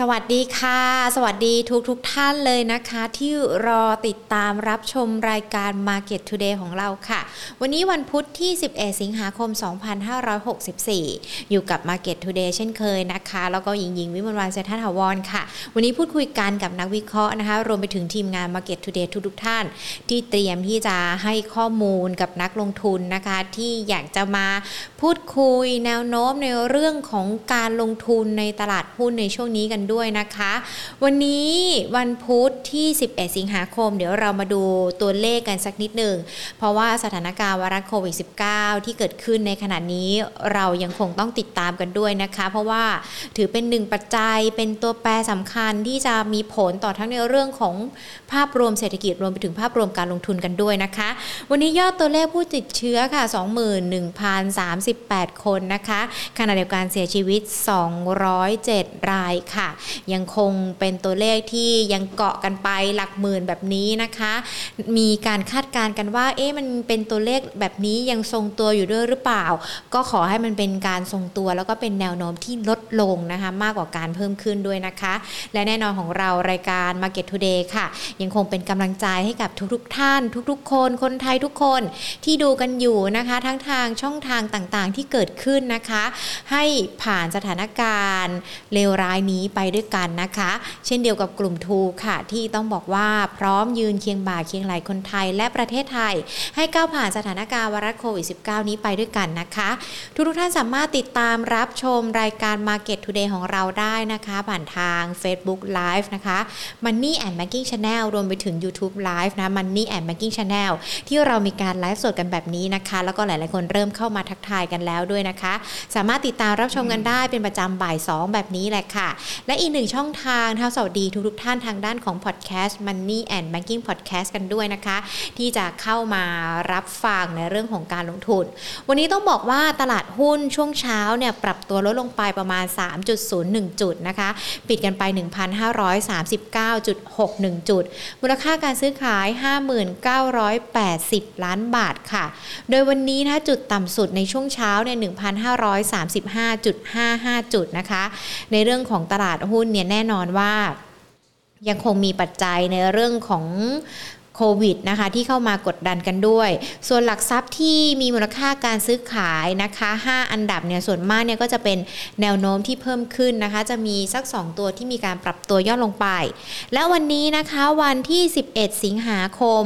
สวัสดีค่ะสวัสดีทุกท่านเลยนะคะที่รอติดตามรับชมรายการ Market Today ของเราค่ะวันนี้วันพุธที่11สิงหาคม2564อยู่กับ Market Today เช่นเคยนะคะแล้วก็หญิงวิมลวรรณเศรษฐถาวรค่ะวันนี้พูดคุยกันกับนักวิเคราะห์นะคะรวมไปถึงทีมงาน Market Today ทุกท่านที่เตรียมที่จะให้ข้อมูลกับนักลงทุนนะคะที่อยากจะมาพูดคุยแนวโน้มในเรื่องของการลงทุนในตลาดหุ้นในช่วงนี้กันด้วยนะคะวันนี้วันพุธที่11สิงหาคมเดี๋ยวเรามาดูตัวเลขกันสักนิดหนึ่งเพราะว่าสถานการณ์วาระโควิด-19 ที่เกิดขึ้นในขณะนี้เรายังคงต้องติดตามกันด้วยนะคะเพราะว่าถือเป็นหนึ่งปัจจัยเป็นตัวแปรสำคัญที่จะมีผลต่อทั้งในเรื่องของภาพรวมเศรษฐกิจรวมไปถึงภาพรวมการลงทุนกันด้วยนะคะวันนี้ยอดตัวเลขผู้ติดเชื้อค่ะ 21,038 คนนะคะขณะเดียวกันเสียชีวิต207รายค่ะยังคงเป็นตัวเลขที่ยังเกาะกันไปหลักหมื่นแบบนี้นะคะมีการคาดการณ์กันว่ามันเป็นตัวเลขแบบนี้ยังทรงตัวอยู่ด้วยหรือเปล่าก็ขอให้มันเป็นการทรงตัวแล้วก็เป็นแนวโน้มที่ลดลงนะคะมากกว่าการเพิ่มขึ้นด้วยนะคะและแน่นอนของเรารายการ Market Today ค่ะยังคงเป็นกำลังใจให้กับทุกท่านทุกคนคนไทยทุกคนที่ดูกันอยู่นะคะทั้งทางช่องทางต่างๆที่เกิดขึ้นนะคะให้ผ่านสถานการณ์เลวร้ายนี้ไปด้วยกันนะคะเช่นเดียวกับกลุ่มทูค่ะที่ต้องบอกว่าพร้อมยืนเคียงบ่าเคียงไหล่คนไทยและประเทศไทยให้ก้าวผ่านสถานการณ์วาระโควิด-19 นี้ไปด้วยกันนะคะทุกท่านสามารถติดตามรับชมรายการ Market Today ของเราได้นะคะผ่านทาง Facebook Live นะคะ Money and Banking Channel รวมไปถึง YouTube Live นะ Money and Banking Channel ที่เรามีการไลฟ์สดกันแบบนี้นะคะแล้วก็หลายๆคนเริ่มเข้ามาทักทายกันแล้วด้วยนะคะสามารถติดตามรับชมกันได้เป็นประจำบ่าย 2 แบบนี้แหละค่ะและอีกหนึ่งช่องทางท้าวสวัสดีทุกท่านทางด้านของ Podcast Money and Banking Podcast กันด้วยนะคะที่จะเข้ามารับฟังในเรื่องของการลงทุนวันนี้ต้องบอกว่าตลาดหุ้นช่วงเช้าเนี่ยปรับตัวลดลงไปประมาณ 3.01 จุดนะคะปิดกันไป 1,539.61 จุดมูลค่าการซื้อขาย 59,80 ล้านบาทค่ะโดยวันนี้นะจุดต่ำสุดในช่วงเช้าเนี่ย 1,535.55 จุดนะคะในเรื่องของตลาดหุ้นเนี่ยแน่นอนว่ายังคงมีปัจจัยในเรื่องของโควิดนะคะที่เข้ามากดดันกันด้วยส่วนหลักทรัพย์ที่มีมูลค่าการซื้อขายนะคะ5อันดับเนี่ยส่วนมากเนี่ยก็จะเป็นแนวโน้มที่เพิ่มขึ้นนะคะจะมีสัก2ตัวที่มีการปรับตัวย่อลงไปและวันนี้นะคะวันที่11สิงหาคม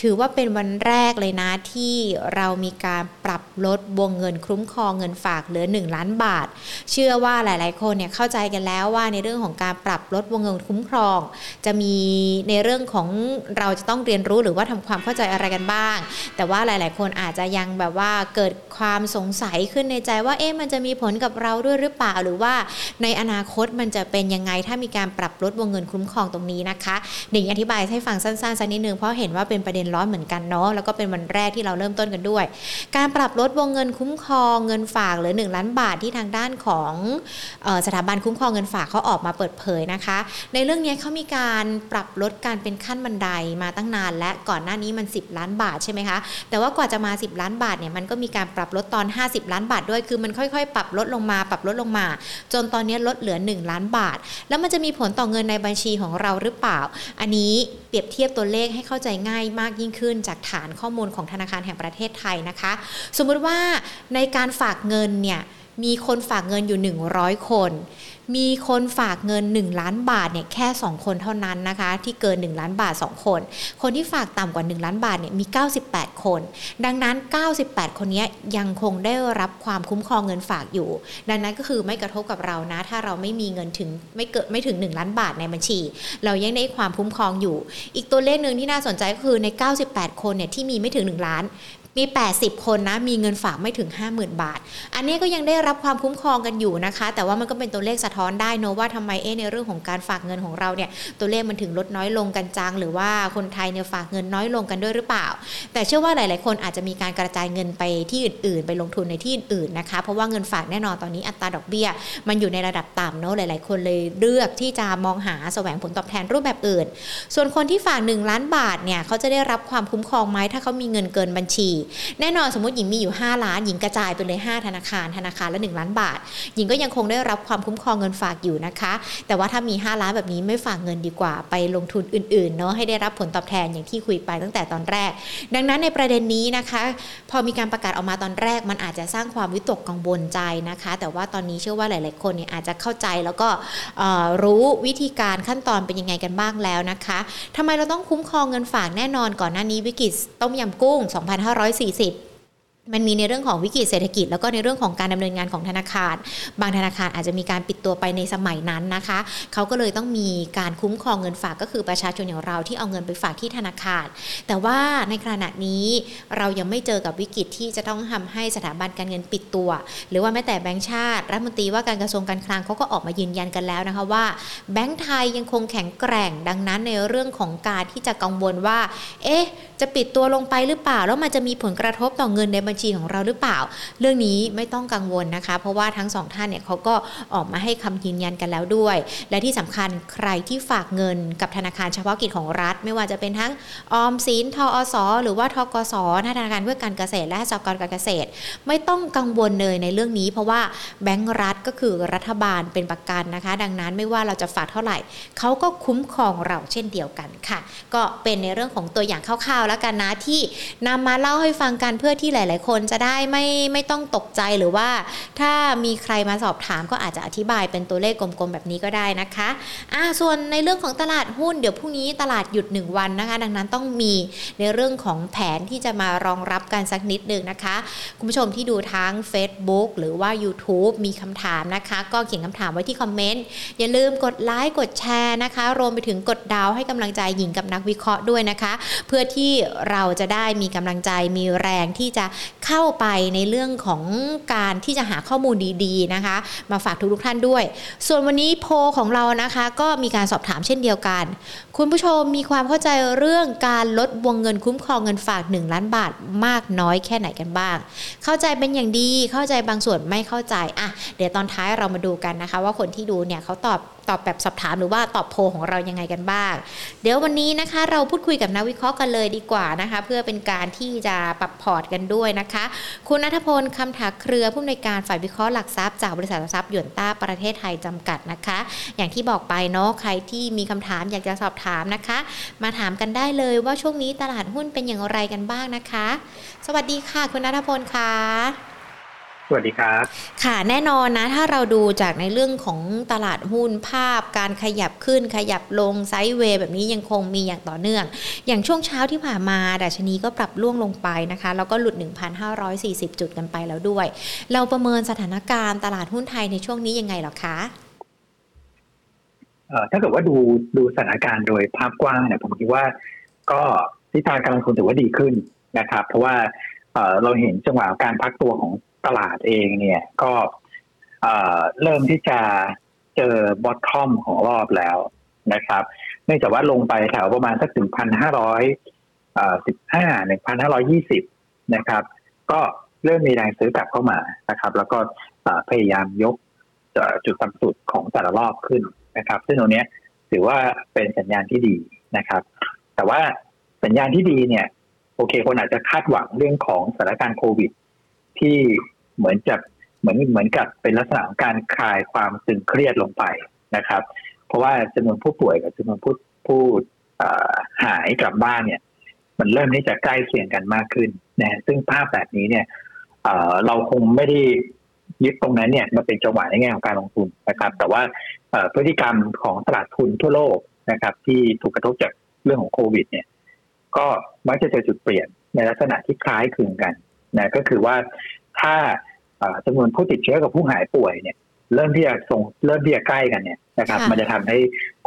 ถือว่าเป็นวันแรกเลยนะที่เรามีการปรับลดวงเงินคุ้มครองเงินฝากเหลือ1ล้านบาทเชื่อว่าหลายๆคนเนี่ยเข้าใจกันแล้วว่าในเรื่องของการปรับลดวงเงินคุ้มครองจะมีในเรื่องของเราจะต้องเรียนรู้หรือว่าทำความเข้าใจอะไรกันบ้างแต่ว่าหลายๆคนอาจจะยังแบบว่าเกิดความสงสัยขึ้นในใจว่ามันจะมีผลกับเราด้วยหรือเปล่าหรือว่าในอนาคตมันจะเป็นยังไงถ้ามีการปรับลดวงเงินคุ้มครองตรงนี้นะคะเดี๋ยวอธิบายให้ฟังสั้นๆสักนิดนึงเพราะเห็นว่าเป็นประเด็นร้อนเหมือนกันเนาะแล้วก็เป็นวันแรกที่เราเริ่มต้นกันด้วยการปรับลดวงเงินคุ้มครองเงินฝากเหลือ1ล้านบาทที่ทางด้านของสถาบันคุ้มครองเงินฝากเขาออกมาเปิดเผยนะคะในเรื่องนี้เขามีการปรับลดการเป็นขั้นบันไดมาตั้งนานและก่อนหน้านี้มัน10ล้านบาทใช่ไหมคะแต่ว่ากว่าจะมา10ล้านบาทเนี่ยมันก็มีการปรับลดตอน50ล้านบาทด้วยคือมันค่อยๆปรับลดลงมาจนตอนนี้ลดเหลือ1ล้านบาทแล้วมันจะมีผลต่อเงินในบัญชีของเราหรือเปล่าอันนี้เปรียบเทียบตัวเลขให้เข้าใจง่ายมากยิ่งขึ้นจากฐานข้อมูลของธนาคารแห่งประเทศไทยนะคะสมมุติว่าในการฝากเงินเนี่ยมีคนฝากเงินอยู่100คนมีคนฝากเงิน1ล้านบาทเนี่ยแค่2คนเท่านั้นนะคะที่เกิน1ล้านบาท2คนคนที่ฝากต่ำกว่า1ล้านบาทเนี่ยมี98คนดังนั้น98คนนี้ยังคงได้รับความคุ้มครองเงินฝากอยู่ดังนั้นก็คือไม่กระทบกับเรานะถ้าเราไม่มีเงินถึงไม่ถึง1ล้านบาทในบัญชีเรายังได้ความคุ้มครองอยู่อีกตัวเลขนึงที่น่าสนใจก็คือใน98คนเนี่ยที่มีไม่ถึง1ล้านมี80คนนะมีเงินฝากไม่ถึง 50,000 บาทอันนี้ก็ยังได้รับความคุ้มครองกันอยู่นะคะแต่ว่ามันก็เป็นตัวเลขสะท้อนได้เนอะว่าทำไมในเรื่องของการฝากเงินของเราเนี่ยตัวเลขมันถึงลดน้อยลงกันจังหรือว่าคนไทยเนี่ยฝากเงินน้อยลงกันด้วยหรือเปล่าแต่เชื่อว่าหลายๆคนอาจจะมีการกระจายเงินไปที่อื่นๆไปลงทุนในที่อื่นๆนะคะเพราะว่าเงินฝากแน่นอนตอนนี้อัตราดอกเบี้ยมันอยู่ในระดับต่ำเนอะหลายๆคนเลยเลือกที่จะมองหาแสวงผลตอบแทนรูปแบบอื่นส่วนคนที่ฝาก1ล้านบาทเนี่ยเขาจะได้รับความคุ้มครองไหมถ้าเขามีเงินเกินบัญชี แน่นอนสมมุติหญิงมีอยู่5ล้านหญิงกระจายไปเลย5ธนาคารละ1ล้านบาทหญิงก็ยังคงได้รับความคุ้มครองเงินฝากอยู่นะคะแต่ว่าถ้ามี5ล้านแบบนี้ไม่ฝากเงินดีกว่าไปลงทุนอื่นๆเนาะให้ได้รับผลตอบแทนอย่างที่คุยไปตั้งแต่ตอนแรกดังนั้นในประเด็นนี้นะคะพอมีการประกาศออกมาตอนแรกมันอาจจะสร้างความวิตกกังวลใจนะคะแต่ว่าตอนนี้เชื่อว่าหลายๆคนเนี่ยอาจจะเข้าใจแล้วก็รู้วิธีการขั้นตอนเป็นยังไงกันบ้างแล้วนะคะทำไมเราต้องคุ้มครองเงินฝากแน่นอนก่อนหน้านี้วิกฤตต้มยำกุ้ง2540มันมีในเรื่องของวิกฤตเศรษฐกิจแล้วก็ในเรื่องของการดำเนินงานของธนาคารบางธนาคารอาจจะมีการปิดตัวไปในสมัยนั้นนะคะเขาก็เลยต้องมีการคุ้มครองเงินฝากก็คือประชาชนอย่างเราที่เอาเงินไปฝากที่ธนาคารแต่ว่าในขณะนี้เรายังไม่เจอกับวิกฤตที่จะต้องทำให้สถาบันการเงินปิดตัวหรือว่าแม้แต่แบงก์ชาติรัฐมนตรีว่าการกระทรวงการคลังเขาก็ออกมายืนยันกันแล้วนะคะว่าแบงก์ไทยยังคงแข็งแกร่งดังนั้นในเรื่องของการที่จะกังวลว่าจะปิดตัวลงไปหรือเปล่าแล้วมันจะมีผลกระทบต่อเงินในบัญชีของเราหรือเปล่าเรื่องนี้ไม่ต้องกังวลนะคะเพราะว่าทั้งสองท่านเนี่ยเขาก็ออกมาให้คำยืนยันกันแล้วด้วยและที่สำคัญใครที่ฝากเงินกับธนาคารเฉพาะกิจของรัฐไม่ว่าจะเป็นทั้งออมสินทอสหรือว่าทกสธนาคารเพื่อการเกษตรและสหกรณ์การเกษตรไม่ต้องกังวลเลยในเรื่องนี้เพราะว่าแบงก์รัฐก็คือรัฐบาลเป็นประกันนะคะดังนั้นไม่ว่าเราจะฝากเท่าไหร่เขาก็คุ้มครองเราเช่นเดียวกันค่ะก็เป็นในเรื่องของตัวอย่างคร่าวๆแล้วกันนะที่นำมาเล่าให้ฟังกันเพื่อที่หลายๆคนจะได้ไม่ต้องตกใจหรือว่าถ้ามีใครมาสอบถามก็อาจจะอธิบายเป็นตัวเลขกลมๆแบบนี้ก็ได้นะคะส่วนในเรื่องของตลาดหุ้นเดี๋ยวพรุ่งนี้ตลาดหยุด1วันนะคะดังนั้นต้องมีในเรื่องของแผนที่จะมารองรับกันสักนิดนึงนะคะคุณผู้ชมที่ดูทั้ง Facebook หรือว่า YouTube มีคำถามนะคะก็เขียนคำถามไว้ที่คอมเมนต์อย่าลืมกดไลค์กดแชร์นะคะรวมไปถึงกดดาวให้กำลังใจหญิงกับนักวิเคราะห์ด้วยนะคะเพื่อที่เราจะได้มีกำลังใจมีแรงที่จะเข้าไปในเรื่องของการที่จะหาข้อมูลดีๆนะคะมาฝากทุกท่านด้วยส่วนวันนี้โพลของเรานะคะก็มีการสอบถามเช่นเดียวกันคุณผู้ชมมีความเข้าใจเรื่องการลดวงเงินคุ้มครองเงินฝาก1ล้านบาทมากน้อยแค่ไหนกันบ้างเข้าใจเป็นอย่างดีเข้าใจบางส่วนไม่เข้าใจเดี๋ยวตอนท้ายเรามาดูกันนะคะว่าคนที่ดูเนี่ยเขาตอบแบบสอบถามหรือว่าตอบโพลของเรายังไงกันบ้างเดี๋ยววันนี้นะคะเราพูดคุยกับนักวิเคราะห์กันเลยดีกว่านะคะเพื่อเป็นการที่จะปรับพอร์ตกันด้วยนะคะคุณณัฐพลคำถาเครือผู้อำนวยการฝ่ายวิเคราะห์หลักทรัพย์จากบริษัทหลักทรัพย์หยวนต้าประเทศไทยจำกัดนะคะอย่างที่บอกไปเนาะใครที่มีคำถามอยากจะสอบถามนะคะมาถามกันได้เลยว่าช่วงนี้ตลาดหุ้นเป็นอย่างไรกันบ้างนะคะสวัสดีค่ะคุณณัฐพลค่ะสวัสดีครับค่ะแน่นอนนะถ้าเราดูจากในเรื่องของตลาดหุ้นภาพการขยับขึ้นขยับลงไซด์เวย์แบบนี้ยังคงมีอย่างต่อเนื่องอย่างช่วงเช้าที่ผ่านมาดัชนีก็ปรับร่วงลงไปนะคะแล้วก็หลุด 1,540 จุดกันไปแล้วด้วยเราประเมินสถานการณ์ตลาดหุ้นไทยในช่วงนี้ยังไงหรอคะถ้าเกิดว่าดูสถานการณ์โดยภาพกว้างเนี่ยผมคิดว่าก็ทิศทางการลงทุนถือว่าดีขึ้นนะครับเพราะว่าเราเห็นจังหวะการพักตัวของตลาดเองเนี่ยก็เริ่มที่จะเจอบอททอมของรอบแล้วนะครับเนื่องจากว่าลงไปแถวประมาณสัก 1,515-1,520 นะครับก็เริ่มมีแรงซื้อกลับเข้ามานะครับแล้วก็พยายามยกจุดต่ำสุดของแต่ละรอบขึ้นนะครับซึ่งตรงนี้ถือว่าเป็นสัญญาณที่ดีนะครับแต่ว่าสัญญาณที่ดีเนี่ยโอเคคนอาจจะคาดหวังเรื่องของสถานการณ์โควิดที่เหมือนกับเป็นลักษณะของการคลายความตึงเครียดลงไปนะครับเพราะว่าจำนวนผู้ป่วยกับจำนวนผู้หายกลับบ้านเนี่ยมันเริ่มที่จะใกล้เคียงกันมากขึ้นนะซึ่งภาพแบบนี้เนี่ยเราคงไม่ได้ยึดตรงนั้นเนี่ยมาเป็นจังหวะในแง่ของการลงทุนนะครับแต่ว่าพฤติกรรมของตลาดทุนทั่วโลกนะครับที่ถูกกระทบจากเรื่องของโควิดเนี่ยก็มักจะเจอจุดเปลี่ยนในลักษณะที่คล้ายคลึงกันนะก็คือว่าถ้าจำนวนผู้ติดเชื้อกับผู้หายป่วยเนี่ยเริ่มที่จะใกล้กันเนี่ยนะครับมันจะทำให้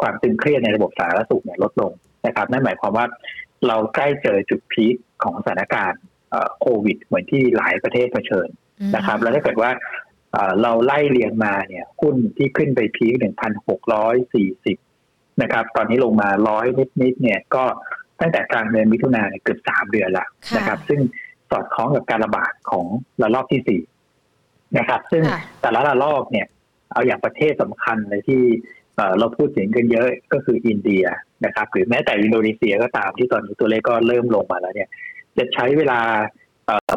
ความตึงเครียดในระบบสาธารณสุขเนี่ยลดลงนะครับนั่นหมายความว่าเราใกล้เจอจุดพีคของสถานการณ์โควิดเหมือนที่หลายประเทศเผชิญนะครับแล้วถ้าเกิดว่าเราไล่เรียงมาเนี่ยหุ้นที่ขึ้นไปพีค 1,640 นะครับตอนนี้ลงมา100นิดๆเนี่ยก็ตั้งแต่กลางเดือนมิถุนายนเกือบ3เดือนละนะครับซึ่งสอดคล้องกับการระบาดของระลอกที่4นะครับซึ่งแต่ละระลอกเนี่ยเอาอย่างประเทศสำคัญเลยที่เราพูดถึงกันเยอะก็คืออินเดียนะครับหรือแม้แต่อินโดนีเซียก็ตามที่ตอนนี้ตัวเลขก็เริ่มลงมาแล้วเนี่ยจะใช้เวลา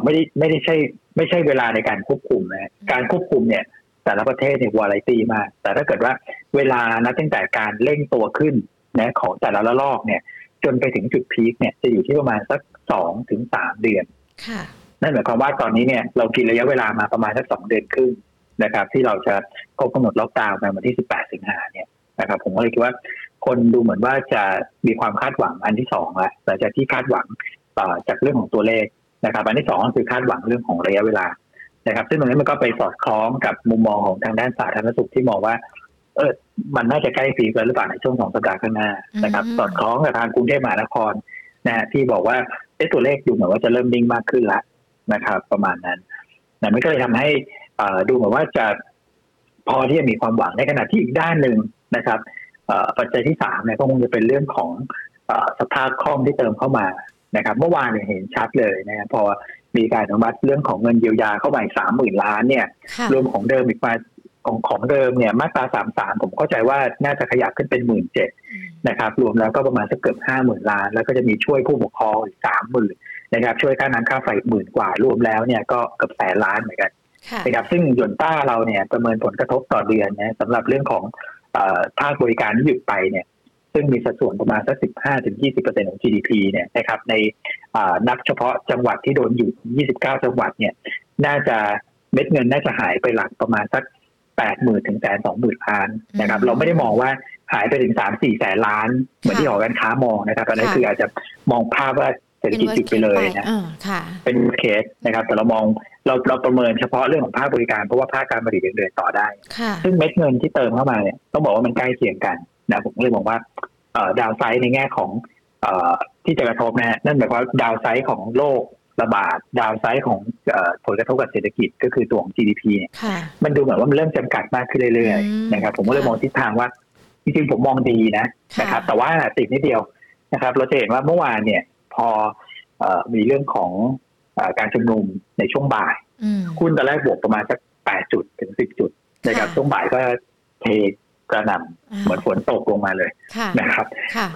ไม่ใช่เวลาในการควบคุมนะการควบคุมเนี่ยแต่ละประเทศเนี่ยวาไรตี้มากแต่ถ้าเกิดว่าเวลานับตั้งแต่การเร่งตัวขึ้นนะของแต่ละระลอกเนี่ยจนไปถึงจุดพีคเนี่ยจะอยู่ที่ประมาณสัก 2-3 เดือนนั่นหมายความว่าตอนนี้เนี่ยเรากินระยะเวลามาประมาณสัก2เดือนครึ่งนะครับที่เราจะครบกำหนดล็อกดาวน์ในวันที่18สิงหาเนี่ยนะครับผมก็เลยคิดว่าคนดูเหมือนว่าจะมีความคาดหวังอันที่2ละหลังจากที่คาดหวังจากเรื่องของตัวเลขนะครับอันที่2ก็คือคาดหวังเรื่องของระยะเวลานะครับซึ่งตรงนี้มันก็ไปสอดคล้องกับมุมมองของทางด้านสาธารณสุขที่มองว่ามันน่าจะใกล้ปีกแล้วหรือเปล่าในช่วง2สัปดาห์ข้างหน้านะครับสอดคล้องกับทางกรุงเทพมหานครนะที่บอกว่าตัวเลขดูเหมือนว่าจะเริ่มนิ่งมากขึ้นละนะครับประมาณนั้นแต่มันก็เลยทำให้ดูเหมือนว่าจะพอที่จะมีความหวังในขณะที่อีกด้านหนึ่งนะครับปัจจัยที่3เนี่ยก็คงจะเป็นเรื่องของสภาพคล่องที่เติมเข้ามานะครับเมื่อวานเห็นชัดเลยนะพอมีการอนุมัติเรื่องของเงินเยียวยาเข้าไปอีก 30,000 ล้านเนี่ยรวมของเดิมอีกมาของเดิมเนี่ยมาตรา33ผมเข้าใจว่าน่าจะขยับขึ้นเป็น 17,000 นะครับรวมแล้วก็ประมาณสักเกือบ 50,000 ล้านแล้วก็จะมีช่วยผู้ปกครองอีก 30,000 นะครับช่วยค่าน้ำค่าไฟ 10,000 กว่ารวมแล้วเนี่ยก็เกือบแสนล้านเหมือนกันนะครับซึ่งยนต้าเราเนี่ยประเมินผลกระทบต่อเดือนนะสำหรับเรื่องของภาคบริการที่หยุดไปเนี่ยซึ่งมีสัดส่วนประมาณสัก 15-20% ของ GDP เนี่ยนะครับในนับเฉพาะจังหวัดที่โดนหยุด29จังหวัดเนี่ยน่าจะเม็ดเงินน่าจะหายไปหลักประมาณสัก 80,000 ถึง 120,000 ล้านนะครับเราไม่ได้มองว่าหายไปถึง 3-4 แสนล้านเหมือนที่หอการค้ามองนะครับอันนั้นคืออาจจะมองภาพว่าเศรษฐกิจหยุดไปเลยนะเป็นเคสนะครับแต่เรามองเราประเมินเฉพาะเรื่องของภาคบริการเพราะว่าภาคการผลิตยังเดินต่อได้ซึ่งเม็ดเงินที่เติมเข้ามาเนี่ยต้องบอกว่ามันใกล้เคียงกันนะผมเลยบอกว่าดาวไซด์ในแง่ของที่จะกระทบนะนั่นหมายความว่าดาวไซด์ของโรคระบาดดาวไซด์ของผลกระทบกับเศรษฐกิจก็คือตัวของ GDP เนี่ยมันดูเหมือนว่ามันเริ่มจำกัดมากขึ้นเรื่อยๆนะครับผมก็เลยมองทิศทางว่าจริงๆผมมองดีนะครับแต่ว่าติดนิดเดียวนะครับเราจะเห็นว่าเมื่อวานเนี่ยพอมีเรื่องของการชุมนุมในช่วงบ่ายหุ้นตอนแรกบวกประมาณสัก8จุดถึง10จุดนะครับช่วงบ่ายก็เทกระหน่ำเหมือนฝนตกลงมาเลยนะครับ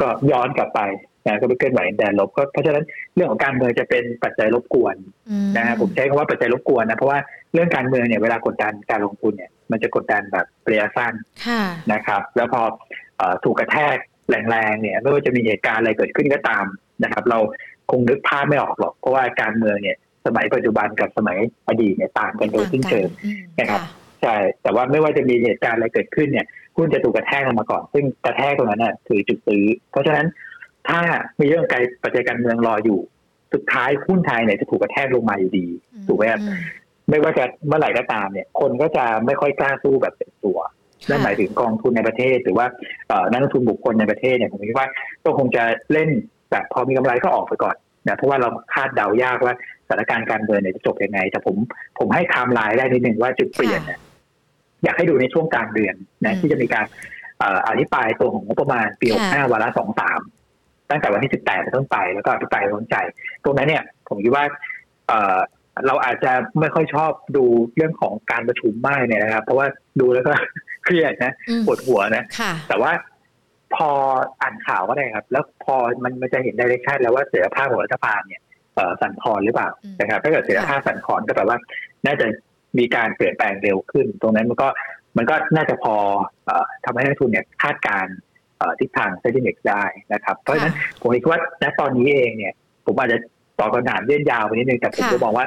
ก็ย้อนกลับไปนะก็ไปเคลื่อนไหวแดนลบก็เพราะฉะนั้นเรื่องของการเมืองจะเป็นปัจจัยรบกวนนะผมใช้คำว่าปัจจัยรบกวนนะเพราะว่าเรื่องการเมืองเนี่ยเวลากดดันการลงทุนเนี่ยมันจะกดดันแบบระยะสั้นนะครับแล้วพอถูกกระแทกแรงๆเนี่ยไม่ว่าจะมีเหตุการณ์อะไรเกิดขึ้นก็ตามนะครับเราคงนึกภาพไม่ออกหรอกเพราะว่าการเมืองเนี่ยสมัยปัจจุบันกับสมัยอดีตเนี่ยต่างกันโดยสิ้นเชิงนะครับใช่แต่ว่าไม่ว่าจะมีเหตุการณ์อะไรเกิดขึ้นเนี่ยหุ้นจะถูกกระแทกลงมาก่อนซึ่งกระแทกตรงนั้นน่ะคือจุดซื้อเพราะฉะนั้นถ้ามีเรื่องไกลปัจจัยการเมืองรออยู่สุดท้ายหุ้นไทยเนี่ยจะถูกกระแทกลงมาอยู่ดีถูกไหมครับไม่ว่าจะเมื่อไหร่ก็ตามเนี่ยคนก็จะไม่ค่อยกล้าสู้แบบเป็นตัวนั่นหมายถึงกองทุนในประเทศหรือว่านักลงทุนบุคคลในประเทศเนี่ยผมคิดว่าก็คงจะเล่นแต่พอมีกำไรก็ออกไปก่อนนะเพราะว่าเราคาดเดายากว่าสถานการณ์การเมืองเนี่ยจะจบยังไงแต่ผมให้ไทม์ไลน์ได้นิดนึงว่าจุดเปลี่ยนเนี่ยอยากให้ดูในช่วงกลางเดือนนะที่จะมีการอภิปรายตัวของงบประมาณปี65วาระ 2-3 ตั้งแต่วันที่18เป็นต้นไปแล้วก็อภิปรายลงใจตรงนั้นเนี่ยผมคิดว่าเราอาจจะไม่ค่อยชอบดูเรื่องของการประชุมมากเนี่ยนะครับเพราะว่าดูแล้วก็เครียดนะปวดหัวนะแต่ว่าพออ่านข่าวก็ได้ครับแล้วพอมันจะเห็นไดเรคชั่นแล้วว่าเสถียรภาพของรัฐบาลเนี่ยสั่นคลอนหรือเปล่านะครับถ้าเกิดเสถียรภาพสั่นคลอนก็แปลว่าน่าจะมีการเปลี่ยนแปลงเร็วขึ้นตรงนั้นมันก็น่าจะพอทำให้นักทุนเนี่ยคาดการณ์ทิศทางเซ็นดิเม็กซ์ได้นะครับเพราะฉะนั้นผมคิดว่าณตอนนี้เองเนี่ยผมอาจจะต่อคำถามเรื่องยาวไปนิดนึงแต่ผมจะบอกว่า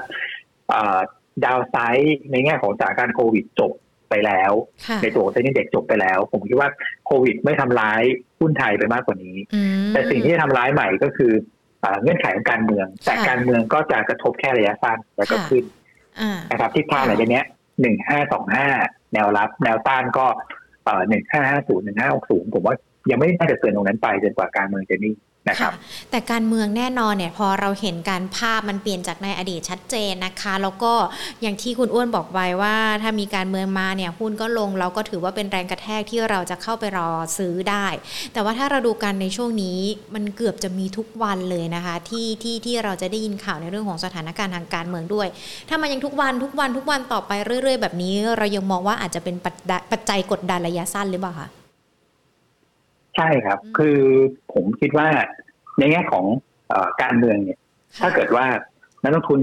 ดาวไซด์ในแง่ของสถานการณ์โควิดจบไปแล้วในตัวเซ็นดิเม็กซ์จบไปแล้วผมคิดว่าโควิดไม่ทำร้ายหุ้นไทยไปมากกว่านี้แต่สิ่งที่จะทำร้ายใหม่ก็คือเงื่อนไขของการเมืองแต่การเมืองก็จะกระทบแค่ระยะสั้นแล้วก็ขึ้นนะครับทิศทางหลังจากนี้1525แนวรับแนวต้านก็1550 1560ผมว่ายังไม่น่าจะเกินตรงนั้นไปจนกว่าการเมืองจะนิ่งนะครับแต่การเมืองแน่นอนเนี่ยพอเราเห็นการภาพมันเปลี่ยนจากในอดีตชัดเจนนะคะแล้วก็อย่างที่คุณอ้วนบอกไว้ว่าถ้ามีการเมืองมาเนี่ยหุ้นก็ลงเราก็ถือว่าเป็นแรงกระแทกที่เราจะเข้าไปรอซื้อได้แต่ว่าถ้าเราดูกันในช่วงนี้มันเกือบจะมีทุกวันเลยนะคะที่เราจะได้ยินข่าวในเรื่องของสถานการณ์ทางการเมืองด้วยถ้ามันยังทุกวันต่อไปเรื่อยๆแบบนี้เรายังมองว่าอาจจะเป็นปัจจัยกดดันระยะสั้นหรือเปล่าคะใช่ครับคือผมคิดว่าในแง่ของการเมืองเนี่ยถ้าเกิดว่านักลงทุน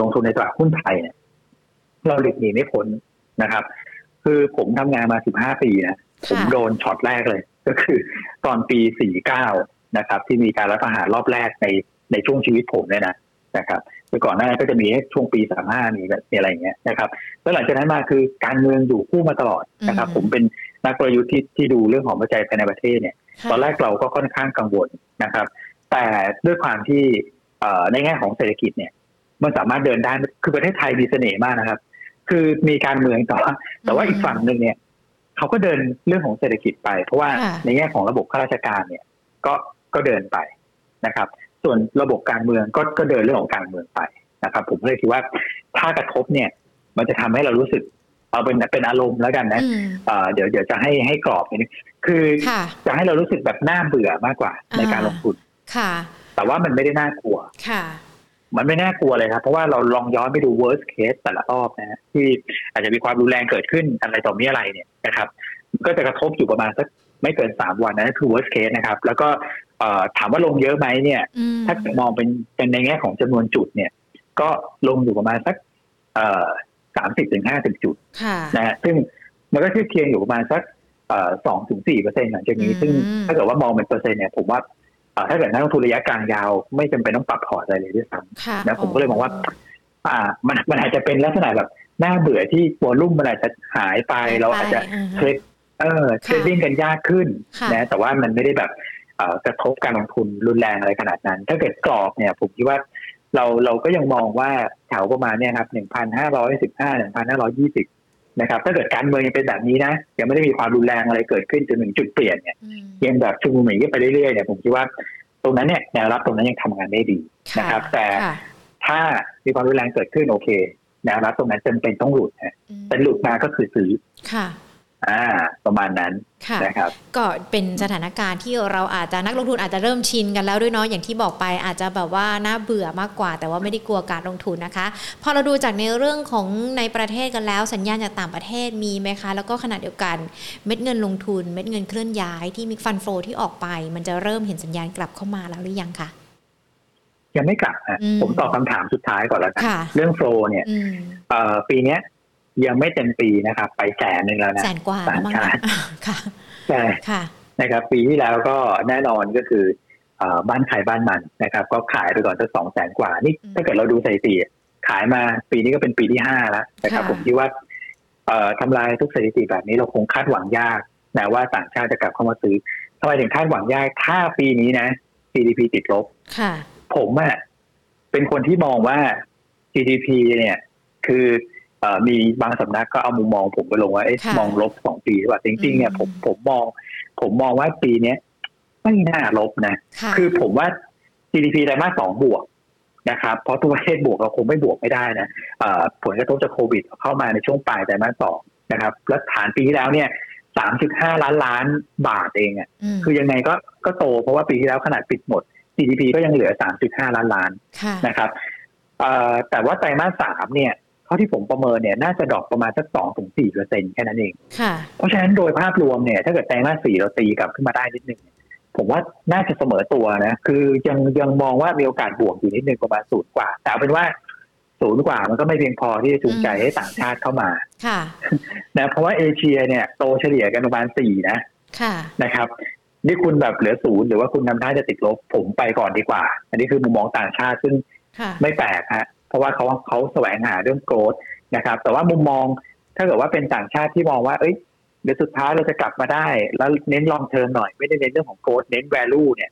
ลงทุนในตลาดหุ้นไทยเนี่ยเราหลีกหนีไม่พ้นนะครับคือผมทำงานมา15ปีนะผมโดนช็อตแรกเลยก็คือตอนปี49นะครับที่มีการรัฐประหารรอบแรกในช่วงชีวิตผมเนี่ยนะครับแต่ก่อนหน้านั้นก็จะมีช่วงปี35มีอะไรอย่างเงี้ยนะครับแล้วหลังจากนั้นมาคือการเมืองอยู่คู่มาตลอดนะครับผมเป็นนักกลยุทธ์ที่ดูเรื่องของปัจจัยภายในประเทศเนี่ยตอนแรกเราก็ค่อนข้างกังวลนะครับแต่ด้วยความที่ในแง่ของเศรษฐกิจเนี่ยมันสามารถเดินได้คือประเทศไทยมีเสน่ห์มากนะครับคือมีการเมืองแต่ว่าอีกฝั่งนึงเนี่ยเขาก็เดินเรื่องของเศรษฐกิจไปเพราะว่าในแง่ของระบบข้าราชการเนี่ยก็เดินไปนะครับส่วนระบบการเมืองก็เดินเรื่องของการเมืองไปนะครับผมเลยคิดว่าถ้ากระทบเนี่ยมันจะทำให้เรารู้สึกเอาเป็นอารมณ์แล้วกันนะเดี๋ยวจะให้กรอบนิดนึงคือจะให้เรารู้สึกแบบน่าเบื่อมากกว่าในการลงทุนแต่ว่ามันไม่ได้น่ากลัวมันไม่น่ากลัวเลยครับเพราะว่าเราลองย้อนไปดู worst case แต่ละรอบนะที่อาจจะมีความรุนแรงเกิดขึ้นอะไรต่อมีอะไรเนี่ยนะครับก็จะกระทบอยู่ประมาณสักไม่เกิน3 วันนั่นคือ worst case นะครับแล้วก็ถามว่าลงเยอะไหมเนี่ยถ้ามองเป็นในแง่ของจำนวนจุดเนี่ยก็ลงอยู่ประมาณสัก30-50 จุดนะฮะซึ่งมันก็เทียบเคียงอยู่ประมาณสัก2-4% หลังจากนี้ซึ่งถ้าเกิดว่ามองเป็นเปอร์เซ็นต์เนี่ยผมว่าถ้าเกิดนักลงทุนระยะกลางยาวไม่จำเป็นต้องปรับพอร์ตอะไรเลยด้วยซ้ำนะผมก็เลยมองว่ามันอาจจะเป็นลักษณะแบบน่าเบื่อที่วอลลุ่มมันอาจจะหายไปเราอาจจะเทรดดิ้งกันยากขึ้นนะแต่ว่ามันไม่ได้แบบกระทบการลงทุนรุนแรงอะไรขนาดนั้นถ้าเกิดกรอบเนี่ยผมคิดว่าเราก็ยังมองว่าแถวประมาณเนี่ยครับ 1,515 1,520 นะครับถ้าเกิดการเมืองยังเป็นแบบนี้นะยังไม่ได้มีความรุนแรงอะไรเกิดขึ้นจนถึงจุดเปลี่ยนเนี่ยยังแบบชุมนุมอย่างนี้ไปเรื่อยๆเนี่ยผมคิดว่าตรงนั้นเนี่ยแนวรับตรงนั้นยังทำงานได้ดีนะครับแต่ถ้ามีความรุนแรงเกิดขึ้นโอเคแนวรับตรงนั้นจำเป็นต้องหลุดนะแต่หลุดมาก็คือซื้อประมาณนั้นนะครับก็เป็นสถานการณ์ที่เราอาจจะนักลงทุนอาจจะเริ่มชินกันแล้วด้วยเนาะอย่างที่บอกไปอาจจะแบบว่าน่าเบื่อมากกว่าแต่ว่าไม่ได้กลัวการลงทุนนะคะพอเราดูจากในเรื่องของในประเทศกันแล้วสัญญาณจากต่างประเทศมีไหมคะแล้วก็ขนาดเดียวกันเม็ดเงินลงทุนเม็ดเงินเคลื่อนย้ายที่มีฟันโฟลที่ออกไปมันจะเริ่มเห็นสัญญาณกลับเข้ามาแล้วหรือยังคะยังไม่กลับนะผมตอบคำถามสุดท้ายก่อนแล้วกันเรื่องโฟลเนี่ยปีนี้ยังไม่เต็มปีนะครับไป100,000แล้วนะ100,000 กว่าประมาณค่ะใช่ค่ะนะครับปีที่แล้วก็แน่นอนก็คือบ้านขายบ้านมันนะครับก็ขายไปก่อนสัก 200,000 กว่านี่ถ้าเกิดเราดูสถิติขายมาปีนี้ก็เป็นปีที่5แล้วนะครับผมคิดว่าทำลายทุกสถิติแบบนี้เราคงคาดหวังยากนะว่าต่างชาติจะกลับเข้ามาซื้อทำไมถึงคาดหวังยากถ้าปีนี้นะ GDP ติดลบค่ะผมอ่ะเป็นคนที่มองว่า GDP เนี่ยคือมีบางสำนักก็เอามุมมองผมไปลงว่าเอ๊ะมองลบ2ปีหรือเปล่าจริงๆเนี่ยผมมองว่าปีนี้ไม่น่าลบนะคือผมว่า GDP ไตรมาส2บวกนะครับเพราะตัวประเทศบวกเราคงไม่บวกไม่ได้นะผลกระทบจากโควิดเข้ามาในช่วงปลายไตรมาส2นะครับแล้วฐานปีที่แล้วเนี่ย 3.5 ล้านบาทเองอ่ะคือยังไงก็โตเพราะว่าปีที่แล้วขนาดปิดหมด GDP ก็ยังเหลือ 3.5 ล้านนะครับแต่ว่าไตรมาส3เนี่ยเขาที่ผมประเมินเนี่ยน่าจะดรอปประมาณสัก 2-4% แค่นั้นเองเพราะฉะนั้นโดยภาพรวมเนี่ยถ้าเกิดไตรมาส 4เราตีกลับขึ้นมาได้นิดนึงผมว่าน่าจะเสมอตัวนะคือยังมองว่ามีโอกาสบวกอยู่นิดนึงประมาณ0กว่าแต่เอาเป็นว่า0กว่ามันก็ไม่เพียงพอที่จะจูงใจให้ต่างชาติเข้ามานะเพราะว่าเอเชียเนี่ยโตเฉลี่ยกันประมาณ4นะนะครับนี่คุณแบบเหลือ0หรือว่าคุณนำท่าจะติดลบผมไปก่อนดีกว่าอันนี้คือมุมมองต่างชาติซึ่งไม่แปลกฮะเพราะว่าเขาแสวงหาเรื่องโกรธนะครับแต่ว่ามุมมองถ้าเกิดว่าเป็นต่างชาติที่มองว่าเอ้ยเดี๋ยวสุดท้ายเราจะกลับมาได้แล้วเน้นลองเทอมหน่อยไม่ได้เน้นเรื่องของโกรธเน้น value เนี่ย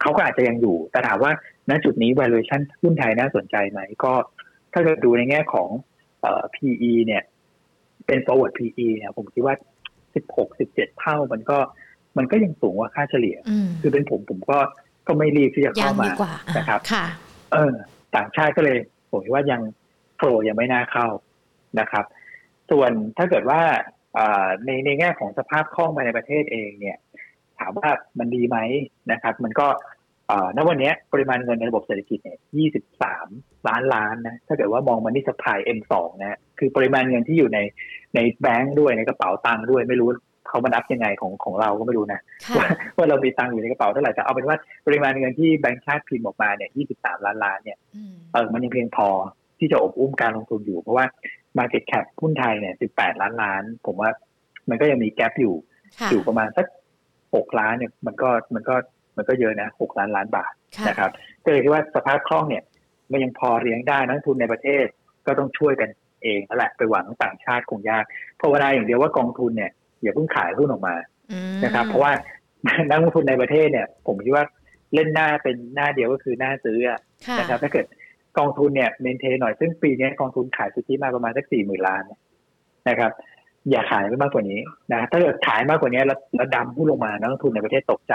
เขาก็อาจจะยังอยู่แต่ถามว่าณจุดนี้ valuation หุ้นไทยน่าสนใจไหมก็ถ้าเกิดดูในแง่ของPE เนี่ยเป็น forward PE เนี่ยผมคิดว่า 16-17 เท่ามันก็ยังสูงกว่าค่าเฉลี่ยคือเป็นผมก็ไม่รีบที่จะเข้ามานะครับต่างชาติก็เลยผมว่ายังโผล่ยังไม่น่าเข้านะครับส่วนถ้าเกิดว่าในแง่ของสภาพคล่องภายในประเทศเองเนี่ยถามว่ามันดีไหมนะครับมันก็ณวันนี้ปริมาณเงินในระบบเศรษฐกิจเนี่ย23 ล้านล้านนะถ้าเกิดว่ามองมันนี่สะพาย M2 นะคือปริมาณเงินที่อยู่ในแบงค์ด้วยในกระเป๋าตังค์ด้วยไม่รู้เขามานับยังไงของเราก็ไม่รู้นะว่าเรามีตังค์อยู่ในกระเป๋าเท่าไหร่แต่เอาเป็นว่าปริมาณเงินที่แบงก์ชาติพิมพ์ออกมาเนี่ย23 ล้านล้านเนี่ยมันยังเพียงพอ ที่จะอบอุ้มการลงทุนอยู่เพราะว่า market cap หุ้นไทยเนี่ย18ล้านล้านผมว่ามันก็ยังมีแกปอยู่ประมาณสัก6ล้านเนี่ยมันก็เยอะนะ6ล้านล้านบาทนะครับก็เลยคิดว่าสภาพคล่องเนี่ยมันยังพอเลี้ยงได้นักทุนในประเทศก็ต้องช่วยกันเองนั่นแหละไปหวังต่างชาติคงยากเพราะว่าได้อย่างเดียวว่ากองทุนเนี่ยอย่าเพิ่งขายหุ้นออกมานะครับเพราะว่านักลงทุนในประเทศเนี่ยผมคิดว่าเล่นหน้าเป็นหน้าเดียวก็คือหน้าซื้อนะครับถ้าเกิดกองทุนเนี่ยเมนเทนหน่อยซึ่งปีนี้กองทุนขายสุทธิมาประมาณสัก 40,000 ล้านนะครับอย่าขายไปมากกว่านี้นะถ้าเกิดขายมากกว่านี้แล้วดันหุ้นลงมานักลงทุนในประเทศตกใจ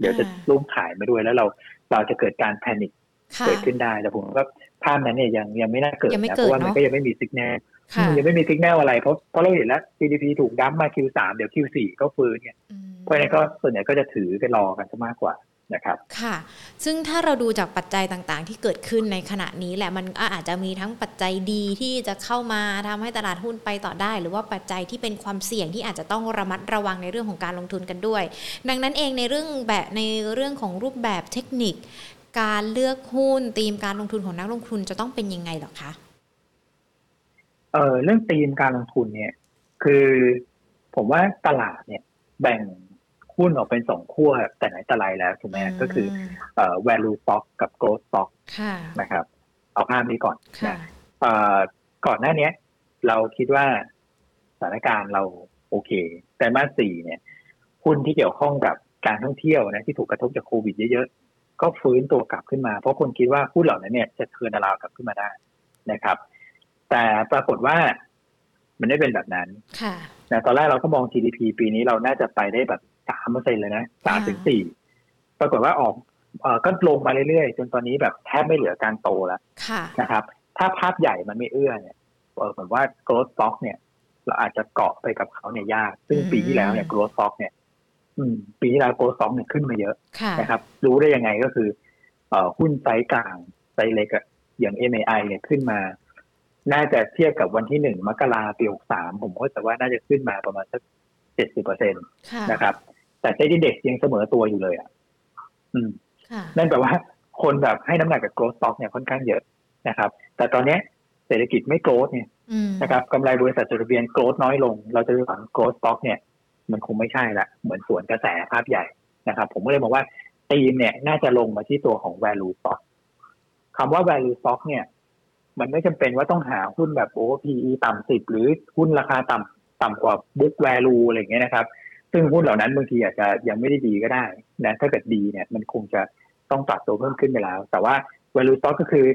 เดี๋ยวจะร่วมขายไม่ด้วยแล้วเราจะเกิดการแพนิคเกิดขึ้นได้แต่ผมว่าภาพนั้นเนี่ยยังไม่น่าเกิดนะเพราะว่ามันก็ยังไม่มีสัญญาณยังไม่มีสัญญาณอะไรเพราะเราเห็นแล้ว GDP ถูกดั้มมา Q3 เดี๋ยว Q4 ก็ฟื้นเนี่ยเพราะฉะนั้นก็ส่วนใหญ่ก็จะถือไปรอกันซะมากกว่านะครับค่ะซึ่งถ้าเราดูจากปัจจัยต่างๆที่เกิดขึ้นในขณะนี้แหละมันอาจจะมีทั้งปัจจัยดีที่จะเข้ามาทำให้ตลาดหุ้นไปต่อได้หรือว่าปัจจัยที่เป็นความเสี่ยงที่อาจจะต้องระมัดระวังในเรื่องของการลงทุนกันด้วยดังนั้นเองในเรื่องของรูปแบบเทคนิคการเลือกหุ้นธีมการลงทุนของนักลงทุนจะต้องเป็นยังไงหรอคะเรื่องธีมการลงทุนเนี่ยคือผมว่าตลาดเนี่ยแบ่งหุ้นออกเป็น2ขั้วแต่ไหนแต่ไรแล้วถูกไหมก็คือvalue stock กับ growth stock นะครับเอาภาพนี้ก่อนนะก่อนหน้านี้เราคิดว่าสถานการณ์เราโอเคแต่มา4เนี่ยหุ้นที่เกี่ยวข้องกับการท่องเที่ยวนะที่ถูกกระทบจากโควิดเยอะๆก็ฟื้นตัวกลับขึ้นมาเพราะคนคิดว่าหุ้นเหล่านั้นเนี่ยจะเทิร์นอราวด์กลับขึ้นมาได้นะครับแต่ปรากฏว่ามันไม่เป็นแบบนั้นนะตอนแรกเราก็มอง GDP ปีนี้เราน่าจะไปได้แบบ3% เลยนะ 3-4 ปรากฏว่าออกก็ลงมาเรื่อยๆจนตอนนี้แบบแทบไม่เหลือการโตแล้วนะครับถ้าภาพใหญ่มันไม่เอื้อเนี่ยเหมือนว่า growth stock เนี่ยเราอาจจะเกาะไปกับเขาเนี่ยยากซึ่งปีที่แล้วเนี่ย growth stock เนี่ยปีที่แล้ว growth stock เนี่ยขึ้นมาเยอะนะครับรู้ได้ยังไงก็คือหุ้นไซส์กลางไซส์เล็กอย่าง MAI เนี่ยขึ้นมาน่าจะเทียบกับวันที่1มกราคมปี63ผมก็จะว่าน่าจะขึ้นมาประมาณสัก 70% นะครับแต่ไซด์อินเด็กซ์ยังเสมอตัวอยู่เลยอ่ะนั่นแปลว่าคนแบบให้น้ำหนักกับโกลด์สต็อกเนี่ยค่อนข้างเยอะนะครับแต่ตอนนี้เศรษฐกิจไม่โกลด์เนี่ยนะครับกำไรบริษัทจดทะเบียนโกลด์น้อยลงเราจะหวังโกลด์สต็อกเนี่ยมันคงไม่ใช่ละเหมือนสวนกระแสภาพใหญ่นะครับผมก็เลยบอกว่าธีมเนี่ยน่าจะลงมาที่ตัวของ value stock คำว่า value stock เนี่ยมันไม่จำเป็นว่าต้องหาหุ้นแบบโอ้ PE ต่ำ10หรือหุ้นราคาต่ำกว่า book value อะไรอย่างเงี้ยนะครับซึ่งหุ้นเหล่านั้นบางทีอาจจะยังไม่ได้ดีก็ได้นะถ้าเกิดดีเนี่ยมันคงจะต้องปรับตัวเพิ่มขึ้นไปแล้วแต่ว่า value stock ก็คือ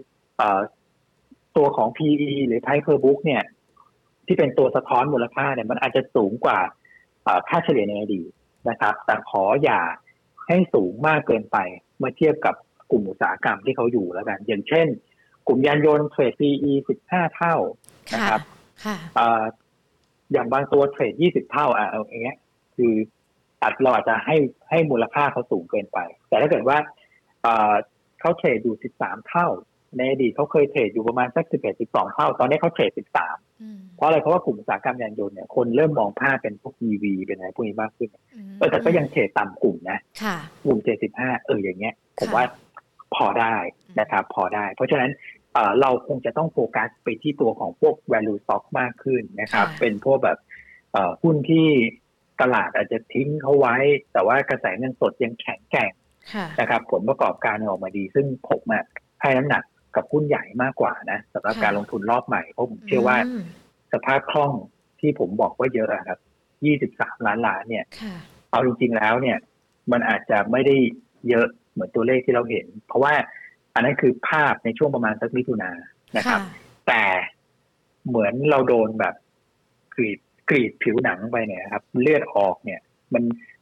ตัวของ PE หรือ price per book เนี่ยที่เป็นตัวสะท้อนมูลค่าเนี่ยมันอาจจะสูงกว่าค่าเฉลี่ยในอดีตนะครับแต่ขออย่าให้สูงมากเกินไปเมื่อเทียบกับกลุ่มอุตสาหกรรมที่เขาอยู่แล้วกันอย่างเช่นกลุ่มยานยนต์เทรด PE 15 เท่านะครับอย่างบางตัวเทรด 20 เท่าอย่างเงี้ยคือเราอาจจะให้มูลค่าเขาสูงเกินไปแต่ถ้าเกิดว่าเขาเทรดอยู่13เท่าในอดีตเขาเคยเทรดอยู่ประมาณสัก 11-12 เท่าตอนนี้เขาเทรด13เพราะอะไรเพราะว่ากลุ่มอุตสาหกรรมยานยนต์เนี่ยคนเริ่มมองภาพเป็นพวก EV เป็นอะไรพวกนี้มากขึ้นแต่ก็ยังเทรดต่ำกลุ่มนะกลุ่ม75อย่างเงี้ยผมว่าพอได้นะครับพอได้เพราะฉะนั้นเราคงจะต้องโฟกัสไปที่ตัวของพวก value stock มากขึ้นนะครับเป็นพวกแบบหุ้นที่ตลาดอาจจะทิ้งเขาไว้แต่ว่ากระแสเงินสดยังแข็งแกร่งนะครับผลประกอบการออกมาดีซึ่งผมให้น้ำหนักกับหุ้นใหญ่มากกว่านะสำหรับการลงทุนรอบใหม่เพราะผมเชื่อว่าสภาพคล่องที่ผมบอกว่าเยอะครับ23ล้านล้านเนี่ยเอาจริงๆแล้วเนี่ยมันอาจจะไม่ได้เยอะเหมือนตัวเลขที่เราเห็นเพราะว่าอันนั้นคือภาพในช่วงประมาณสักมิถุนายนนะครับแต่เหมือนเราโดนแบบกรีดผิวหนังไปเนี่ยครับเลือดออกเนี่ย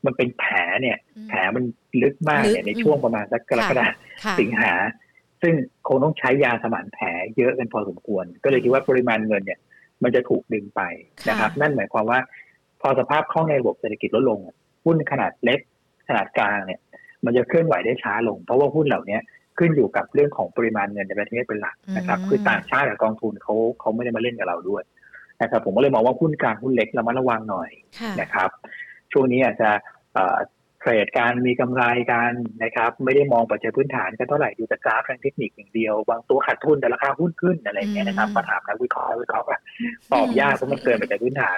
มันเป็นแผลเนี่ยแผลมันลึกมากเนี่ยในช่วงประมาณสักกรกฎาคมสิงหาซึ่งคงต้องใช้ยาสมานแผลเยอะกันพอสมควรก็เลยคิดว่าปริมาณเงินเนี่ยมันจะถูกดึงไปนะครับนั่นหมายความว่าพอสภาพคล่องในระบบเศรษฐกิจลดลงหุ้นขนาดเล็กขนาดกลางเนี่ยมันจะเคลื่อนไหวได้ช้าลงเพราะว่าหุ้นเหล่านี้ขึ้นอยู่กับเรื่องของปริมาณเงินในประเทศเป็นหลักนะครับคือต่างชาติกับกองทุนเขาไม่ได้มาเล่นกับเราด้วยนะครับผมก็เลยมองว่าหุ้นกลางหุ้นเล็กเรามาระวังหน่อยนะครับช่วงนี้อาจจะ เทรดการมีกำไรกันนะครับไม่ได้มองปัจจัยพื้นฐานกันเท่าไหร่ดูแต่กราฟทางเทคนิคอย่างเดียวบางตัวขาดทุนแต่ราคาหุ้นขึ้นอะไรอย่างเงี้ยนะครับมาถามนักวิเคราะห์ตอบยากเพราะมันเกินปัจจัยพื้นฐาน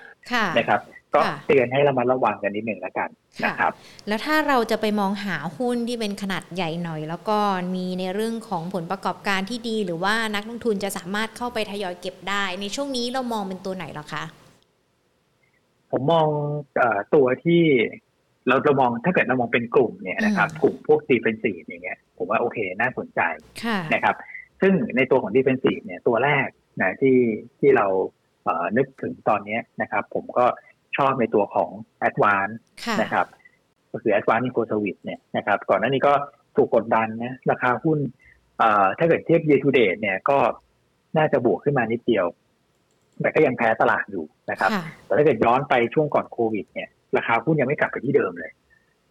นะครับก็เตือนให้เรามาระวังกันนิดหนึ่งแล้วกันนะครับแล้วถ้าเราจะไปมองหาหุ้นที่เป็นขนาดใหญ่หน่อยแล้วก็มีในเรื่องของผลประกอบการที่ดีหรือว่านักลงทุนจะสามารถเข้าไปทยอยเก็บได้ในช่วงนี้เรามองเป็นตัวไหนหรอคะผมมองตัวที่เรามองถ้าเกิดเรามองเป็นกลุ่มเนี่ยนะครับกลุ่มพวก Defensive อย่างเงี้ยผมว่าโอเคน่าสนใจนะครับซึ่งในตัวของ Defensive เนี่ยตัวแรกนะที่เรานึกถึงตอนนี้นะครับผมก็ชอบในตัวของ Advance นะครับก็คือ Advance Micro Service เนี่ยนะครับก่อนหน้านี้ก็ถูกกดดันนะราคาหุ้นถ้าเกิดเทียบ Year to Date เนี่ยก็น่าจะบวกขึ้นมานิดเดียวแต่ก็ยังแพ้ตลาดอยู่นะครับแต่ถ้าเกิดย้อนไปช่วงก่อนโควิดเนี่ยราคาหุ้นยังไม่กลับไปที่เดิมเลย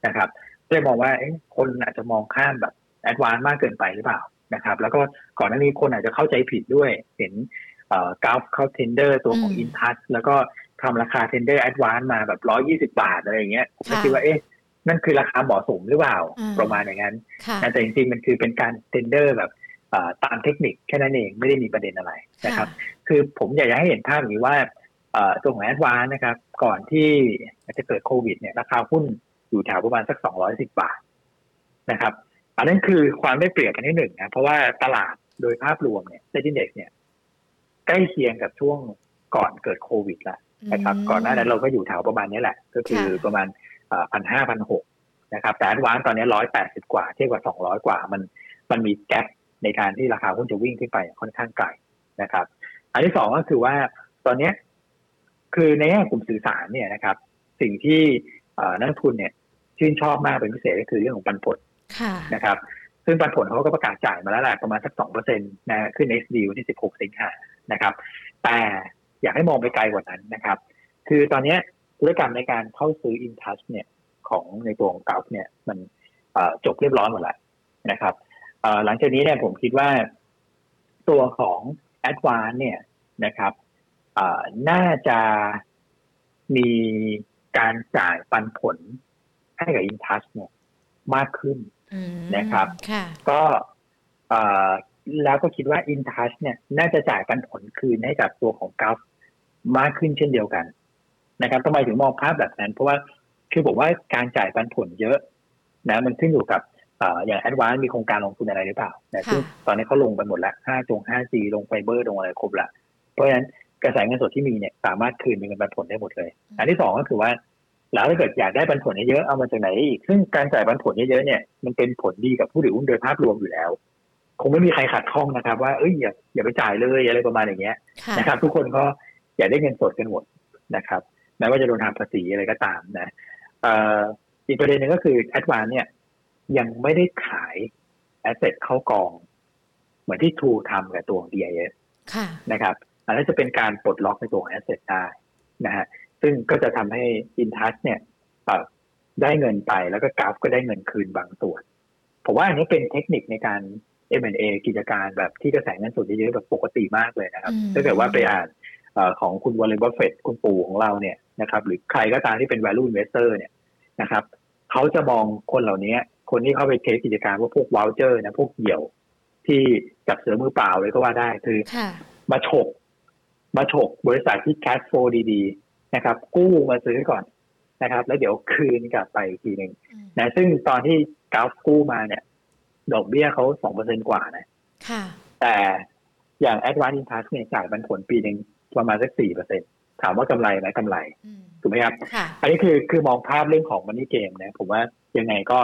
นะครับก็เลยมองว่าคนอาจจะมองข้ามแบบแอดวานซ์มากเกินไปหรือเปล่านะครับแล้วก็ก่อนหน้านี้คนอาจจะเข้าใจผิดด้วยเห็นกราฟเข้าเทนเดอร์ตัวของ InTouch แล้วก็ทำราคาเทนเดอร์แอดวานซ์มาแบบ120บาทอะไรอย่างเงี้ยผมก็คิดว่านั่นคือราคาเหมาะสมหรือเปล่าประมาณอย่างนั้นแต่จริงๆมันคือเป็นการเทนเดอร์แบบตามเทคนิคแค่นั้นเองไม่ได้มีประเด็นอะไรนะครับคือผมอยากจะให้เห็นภาพอย่างนี้ว่าตรงแอดวานซ์นะครับก่อนที่จะเกิดโควิดเนี่ยราคาหุ้นอยู่แถวประมาณสัก210บาทนะครับอันนั้นคือความได้เปรียบกันที่หนึ่งนะเพราะว่าตลาดโดยภาพรวมเนี่ยเซ็นดิ้งเด็กเนี่ยใกล้เคียงกับช่วงก่อนเกิดโควิดแล้วนะครับก่อนหน้านั้นเราก็อยู่แถวประมาณนี้แหละก็คือประมาณ 1,500-1,600 นะครับแต่แอดวานซ์ตอนนี้180กว่าเทียบกับ200กว่ามันมีแกปในการที่ราคาหุ้นจะวิ่งขึ้นไปค่อนข้างไกลนะครับอันที่สองก็คือว่าตอนนี้คือในแง่กลุ่มสื่อสารเนี่ยนะครับสิ่งที่นักลงทุนเนี่ยชื่นชอบมากเป็นพิเศษก็คือเรื่องของปันผลนะครับซึ่งปันผลเขาก็ประกาศจ่ายมาแล้วแหละประมาณสัก 2% นะขึ้น SD วันที่16สิงหานะครับแต่อยากให้มองไปไกลกว่านั้นนะครับคือตอนนี้ธุรกรรมในการเข้าซื้อ InTouch เนี่ยของในตัวของเก่าเนี่ยมันจบเรียบร้อยหมดแล้วนะครับหลังจากนี้เนี่ยผมคิดว่าตัวของ Advance เนี่ยนะครับน่าจะมีการจ่ายปันผลให้กับ InTouch เนี่ยมากขึ้นนะครับก็แล้วก็คิดว่า InTouch เนี่ยน่าจะจ่ายปันผลคืนให้กับตัวของกราฟมากขึ้นเช่นเดียวกันนะครับทำไมถึงมองภาพแบบนั้นเพราะว่าคือผมว่าการจ่ายปันผลเยอะนะมันขึ้นอยู่กับอย่าง Advance มีโครงการลงทุนอะไรหรือเปล่านะซึ่งตอนนี้เขาลงไปหมดแล้ว5G ลงไฟเบอร์ลงอะไรครบละเพราะฉะนั้นกระแสเงินสดที่มีเนี่ยสามารถคืนเป็นเงินปันผลได้หมดเลยอันที่สองก็คือว่าแล้วถ้าเกิดอยากได้ปันผลเยอะเอามาจากไหนอีกซึ่งการจ่ายปันผลเยอะเนี่ยมันเป็นผลดีกับผู้ถือหุ้นโดยภาพรวมอยู่แล้วคงไม่มีใครขัดข้องนะครับว่าอย่าไปจ่ายเลยอะไรประมาณอย่างเงี้ยนะครับทุกคนก็อยากได้เงินสดกันหมดนะครับแม้ว่าจะโดนหักภาษีอะไรก็ตามนะอีกประเด็นนึงก็คือ Advance เนี่ยยังไม่ได้ขายแอสเซทเข้ากองเหมือนที่ True ทำกับตัว DIF นะครับอันนั้นจะเป็นการปลดล็อกในตัวของแอสเซทได้นะฮะซึ่งก็จะทำให้ InTouch เนี่ยได้เงินไปแล้วก็กราฟก็ได้เงินคืนบางส่วนผมว่าอันนี้เป็นเทคนิคในการ M&A กิจการแบบที่กระแสเงินสดเยอะๆแบบปกติมากเลยนะครับถ้าเกิดว่าไปอ่านของคุณวอร์เรน บัฟเฟตต์คุณปู่ของเราเนี่ยนะครับหรือใครก็ตามที่เป็น value investor เนี่ยนะครับเขาจะมองคนเหล่านี้คนที่เข้าไปเทคกิจการว่าพวกวอลเจอร์นะพวกเหี่ยวที่จับเสือมือเปล่าเลยก็ว่าได้คือมาฉกบริษัทที่แคชโฟล์ดีๆนะครับกู้มาซื้อก่อนนะครับแล้วเดี๋ยวคืนกลับไปอีกทีนึงนะซึ่งตอนที่กราฟกู้มาเนี่ยดอกเบี้ยเขา 2% กว่านะแต่อย่าง Advance Impact เนี่ยจ่ายปันผลปีนึงประมาณสัก 4% ถามว่ากำไรไหมกำไรถูกไหมครับอันนี้คือมองภาพเรื่องของ Money Game นะผมว่ายังไงก็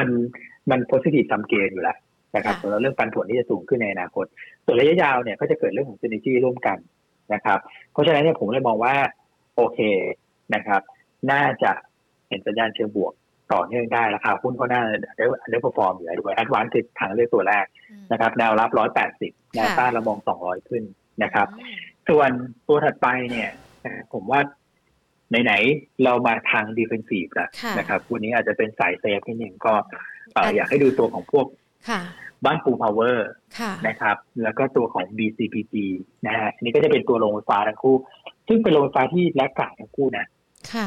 มัน positive ทำเกณฑ์อยู่แล้วนะครับแล้วเรื่องปันผลที่จะสูงขึ้นในอนาคตส่วนระยะยาวเนี่ยก็จะเกิดเรื่องของ synergy ร่วมกันนะครับเพราะฉะนั้นเนี่ยผมเลยมองว่าโอเคนะครับน่าจะเห็นสัญญาณเชิงบวกต่อเนื่องได้ราคาหุ้นก็น่าได้underperformอยู่แล้วด้วย Advance คือทางเลือกตัวแรกนะครับแนวรับ180แนวต้านเรามอง200ขึ้นนะครับส่วนตัวถัดไปเนี่ยผมว่าไหนๆเรามาทาง defensive แล้วนะครับวันนี้อาจจะเป็นสายเซฟนิดนึงก็อยากให้ดูตัวของพวกบ้านปูพาวเวอร์นะครับแล้วก็ตัวของ BCPG นะฮะอันนี้ก็จะเป็นตัวโรงไฟฟ้าทั้งคู่ซึ่งเป็นโรงไฟฟ้าที่แลกขาดทั้งคู่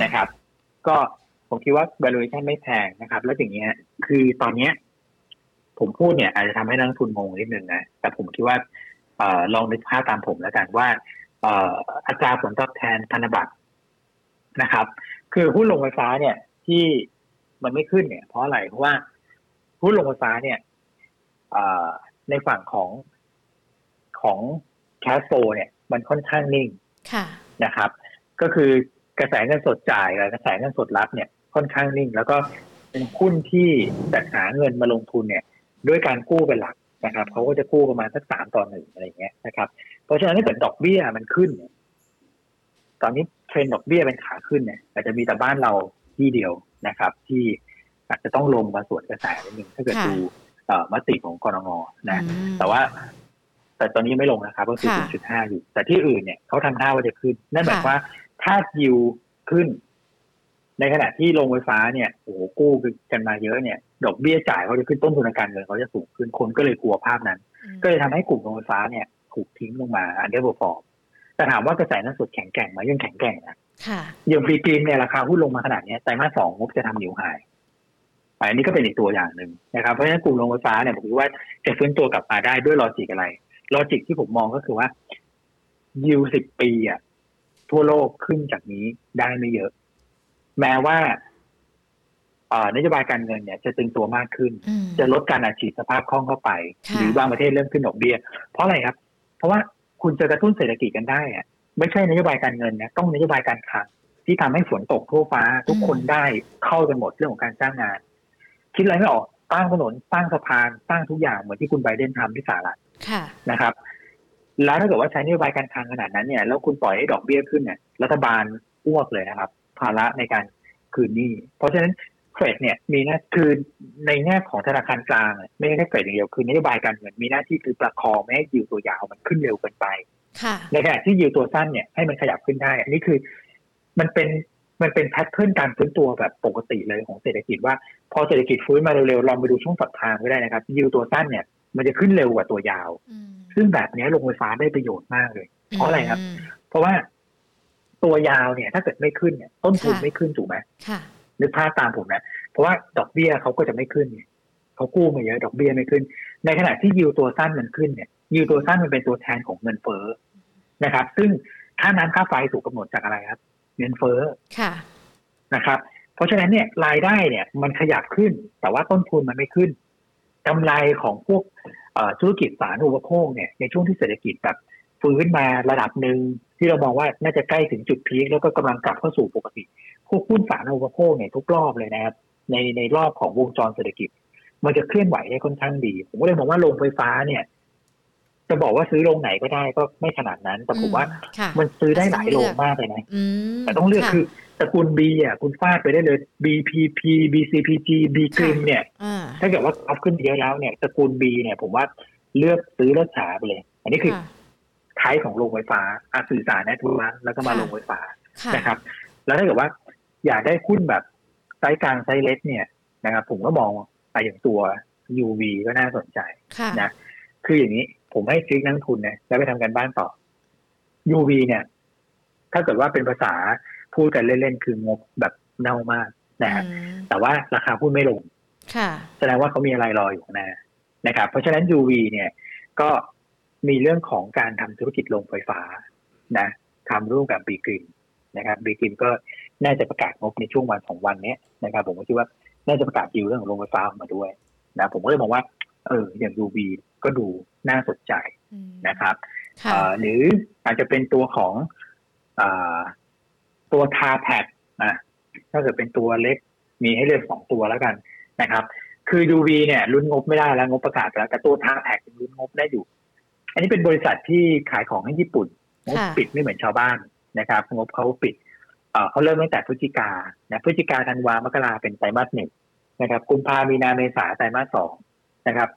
นะครับก็ ผมคิดว่า valuation ไม่แพงนะครับแล้วอย่างเงี้ยคือตอนเนี้ยผมพูดเนี่ยอาจจะทำให้นักลงทุนงงนิดนึงนะแต่ผมคิดว่าลองนึกภาพตามผมแล้วกันว่าอัตราผลตอบแทนพันธบัตรนะครับคือหุ้นโรงไฟฟ้าเนี่ยที่มันไม่ขึ้นเนี่ยเพราะอะไรเพราะว่าหุ้นโรงไฟฟ้าเนี่ยในฝั่งของแคชโฟลเนี่ยมันค่อนข้างนิ่งนะครับก็คือกระแสเงินสดจ่ายกับกระแสเงินสดรับเนี่ยค่อนข้างนิ่งแล้วก็เป็นหุ้นที่จัดหาเงินมาลงทุนเนี่ยด้วยการกู้เป็นหลักนะครับเขาก็จะกู้ประมาณสัก3:1อะไรอย่างเงี้ยนะครับเพราะฉะนั้นถ้าเกิดดอกเบี้ยมันขึ้นตอนนี้เทรนดอกเบี้ยเป็นขาขึ้นเนี่ยอาจจะมีแต่บ้านเราที่เดียวนะครับที่อาจจะต้องลงมาสวนกระแสนิดนึงถ้าเกิดดูมติของกนงนะแต่ตอนนี้ไม่ลงนะครับก็ 0.5 อยู่แต่ที่อื่นเนี่ยเขาทำท่าว่าจะขึ้นนั่นหมายความว่าถ้ายิวขึ้นในขณะที่โรงไฟฟ้าเนี่ยโอ้โหกู้กันมาเยอะเนี่ยดอกเบี้ยจ่ายเขาจะขึ้นต้นทุนการเงินเขาจะสูงขึ้นคนก็เลยกลัวภาพนั้นก็เลยทำให้กลุ่มโรงไฟฟ้าเนี่ยถูกทิ้งลงมาอันเดอร์เพอร์ฟอร์มแต่ถามว่ากระแสเงินสดแข็งแกร่งไหมยังแข็งแกร่งนะอย่างฟรีกรีนเนี่ยราคาหุ้นลงมาขนาดนี้ไตรมาส 2งบจะทำนิวไฮอันนี้ก็เป็นอีกตัวอย่างนึงนะครับเพราะฉะนั้นกลุ่มโรงไฟฟ้าเนี่ยผมคิดว่าจะฟื้นตัวกลับมาได้ด้วยลอจิกอะไรลอจิกที่ผมมองก็คือว่ายิว10ปีอ่ะทั่วโลกขึ้นจากนี้ได้ไม่เยอะแม้ว่านโยบายการเงินเนี่ยจะตึงตัวมากขึ้นจะลดการอัดฉีดสภาพคล่องเข้าไปหรือบางประเทศเริ่มขึ้นดอกเบี้ยเพราะอะไรครับเพราะว่าคุณจะกระตุ้นเศรษฐกิจกันได้อ่ะไม่ใช่นโยบายการเงินนะต้องนโยบายการคลังที่ทำให้ฝนตกทั่วฟ้าทุกคนได้เข้ากันหมดเรื่องของการจ้างงานคิดอะไรไม่ออกสร้างถนนสร้างสะพานสร้างทุกอย่างเหมือนที่คุณไบเดนทำที่สหรัฐนะครับแล้วถ้าเกิดว่าใช้นโยบายการคลังขนาดนั้นเนี่ยแล้วคุณปล่อยให้ดอกเบี้ยขึ้นเนี่ยรัฐบาลอ้วกเลยนะครับภาระในการคืนหนี้เพราะฉะนั้นเฟดเนี่ยมีหน้าคือในแง่ของธนาคารกลางไม่ใช่แค่เฟดอย่างเดียวคือนโยบายการเงินมีหน้าที่คือประคองไม่ให้ยิวตัวยาวมันขึ้นเร็วเกินไปในขณะที่ยิวตัวสั้นเนี่ยให้มันขยับขึ้นได้อันนี้คือมันเป็นแพทเทิร์นการฟื้นตัวแบบปกติเลยของเศรษฐกิจว่าพอเศรษฐกิจฟื้นมาเร็วๆลองไปดูช่วงสัปดาห์ก็ได้นะครับยิวตัวสั้นเนี่ยมันจะขึ้นเร็วกว่าตัวยาวซึ่งแบบนี้โรงไฟฟ้าได้ประโยชน์มากเลยเพราะอะไรครับเพราะว่าตัวยาวเนี่ยถ้าเกิดไม่ขึ้นเนี่ยต้นทุนไม่ขึ้นถูกไหมนึกภาพตามผมนะเพราะว่าดอกเบี้ยเขาก็จะไม่ขึ้นเนี่ยเขากู้มาเยอะดอกเบี้ยไม่ขึ้นในขณะที่ยิวตัวสั้นมันขึ้นเนี่ยยิวตัวสั้นมันเป็นตัวแทนของเงินเฟ้อนะครับซึ่งค่าน้ำค่าไฟถูกกำหนดจากอะไรครับเงินเฟ้อนะครับเพราะฉะนั้นเนี่ยรายได้เนี่ยมันขยับขึ้นแต่ว่าต้นทุนมันไม่ขึ้นกำไรของพวกธุรกิจสาธารณูปโภคเนี่ยในช่วงที่เศรษฐกิจแบบฟื้นมาระดับหนึ่งที่เรามองว่าน่าจะใกล้ถึงจุดพีคแล้วก็กำลังกลับเข้าสู่ปกติพวกหุ้นสาธารณูปโภคเนี่ยทุกรอบเลยนะครับในรอบของวงจรเศรษฐกิจมันจะเคลื่อนไหวได้ค่อนข้างดีผมก็เลยมองว่าโรงไฟฟ้าเนี่ยจะบอกว่าซื้อโรงไหนก็ได้ก็ไม่ขนาดนั้นแต่ผมว่ามันซื้อได้หลายโรงมากเลยนะแต่ต้องเลือกคือตระกูล B อ่ะคุณฟาดไปได้เลย BPP BCPG B กริมเนี่ยถ้าเกิดว่าอัพขึ้นเยอะแล้วเนี่ยตระกูล B เนี่ยผมว่าเลือกซื้อรถฉาไปเลยอันนี้คือท้ายของโรงไฟฟ้าสื่อสารแนทเวิร์คแล้วก็มาโรงไฟฟ้านะครับแล้วถ้าเกิดว่าอยากได้หุ้นแบบไซส์กลางไซส์เล็กเนี่ยนะครับผมก็มองไปอย่างตัว UV ก็น่าสนใจนะคืออย่างนี้ผมให้ทริคนักทุนนะแล้วไปทำการบ้านต่อ UV เนี่ยถ้าเกิดว่าเป็นภาษาพูดกันเล่นๆคืองบแบบเน่ามากนะฮะแต่ว่าราคาหุ้นไม่ลงแสดงว่าเขามีอะไรรออยู่นะครับเพราะฉะนั้น UV เนี่ยก็มีเรื่องของการทำธุรกิจโรงไฟฟ้านะทำร่วมกับบีกริมนะครับบีกริมก็น่าจะประกาศงบในช่วงวัน2วันนี้นะครับผมก็คิดว่าน่าจะประกาศดีลเรื่องของโรงไฟฟ้าออกมาด้วยนะผมก็เลยมองว่าอย่าง UV ก็ดูน่าสนใจนะครับหรืออาจจะเป็นตัวของตัว TACC ถ้าเกิดเป็นตัวเล็กมีให้เลือก2ตัวแล้วกันนะครับคือ UV เนี่ยลุ้นงบไม่ได้แล้วงบประกาศแล้วแต่ตัว TACC ยังลุ้นงบได้อยู่อันนี้เป็นบริษัทที่ขายของให้ญี่ปุ่นงบปิดไม่เหมือนชาวบ้านนะครับงบเขาปิดเขาเริ่มตั้งแต่พฤศจิกายนนะพฤศจิกายนธันวามกราเป็นไตรมาส1นะครับกุมภามีนาเมษาไตรมาส2นะครับ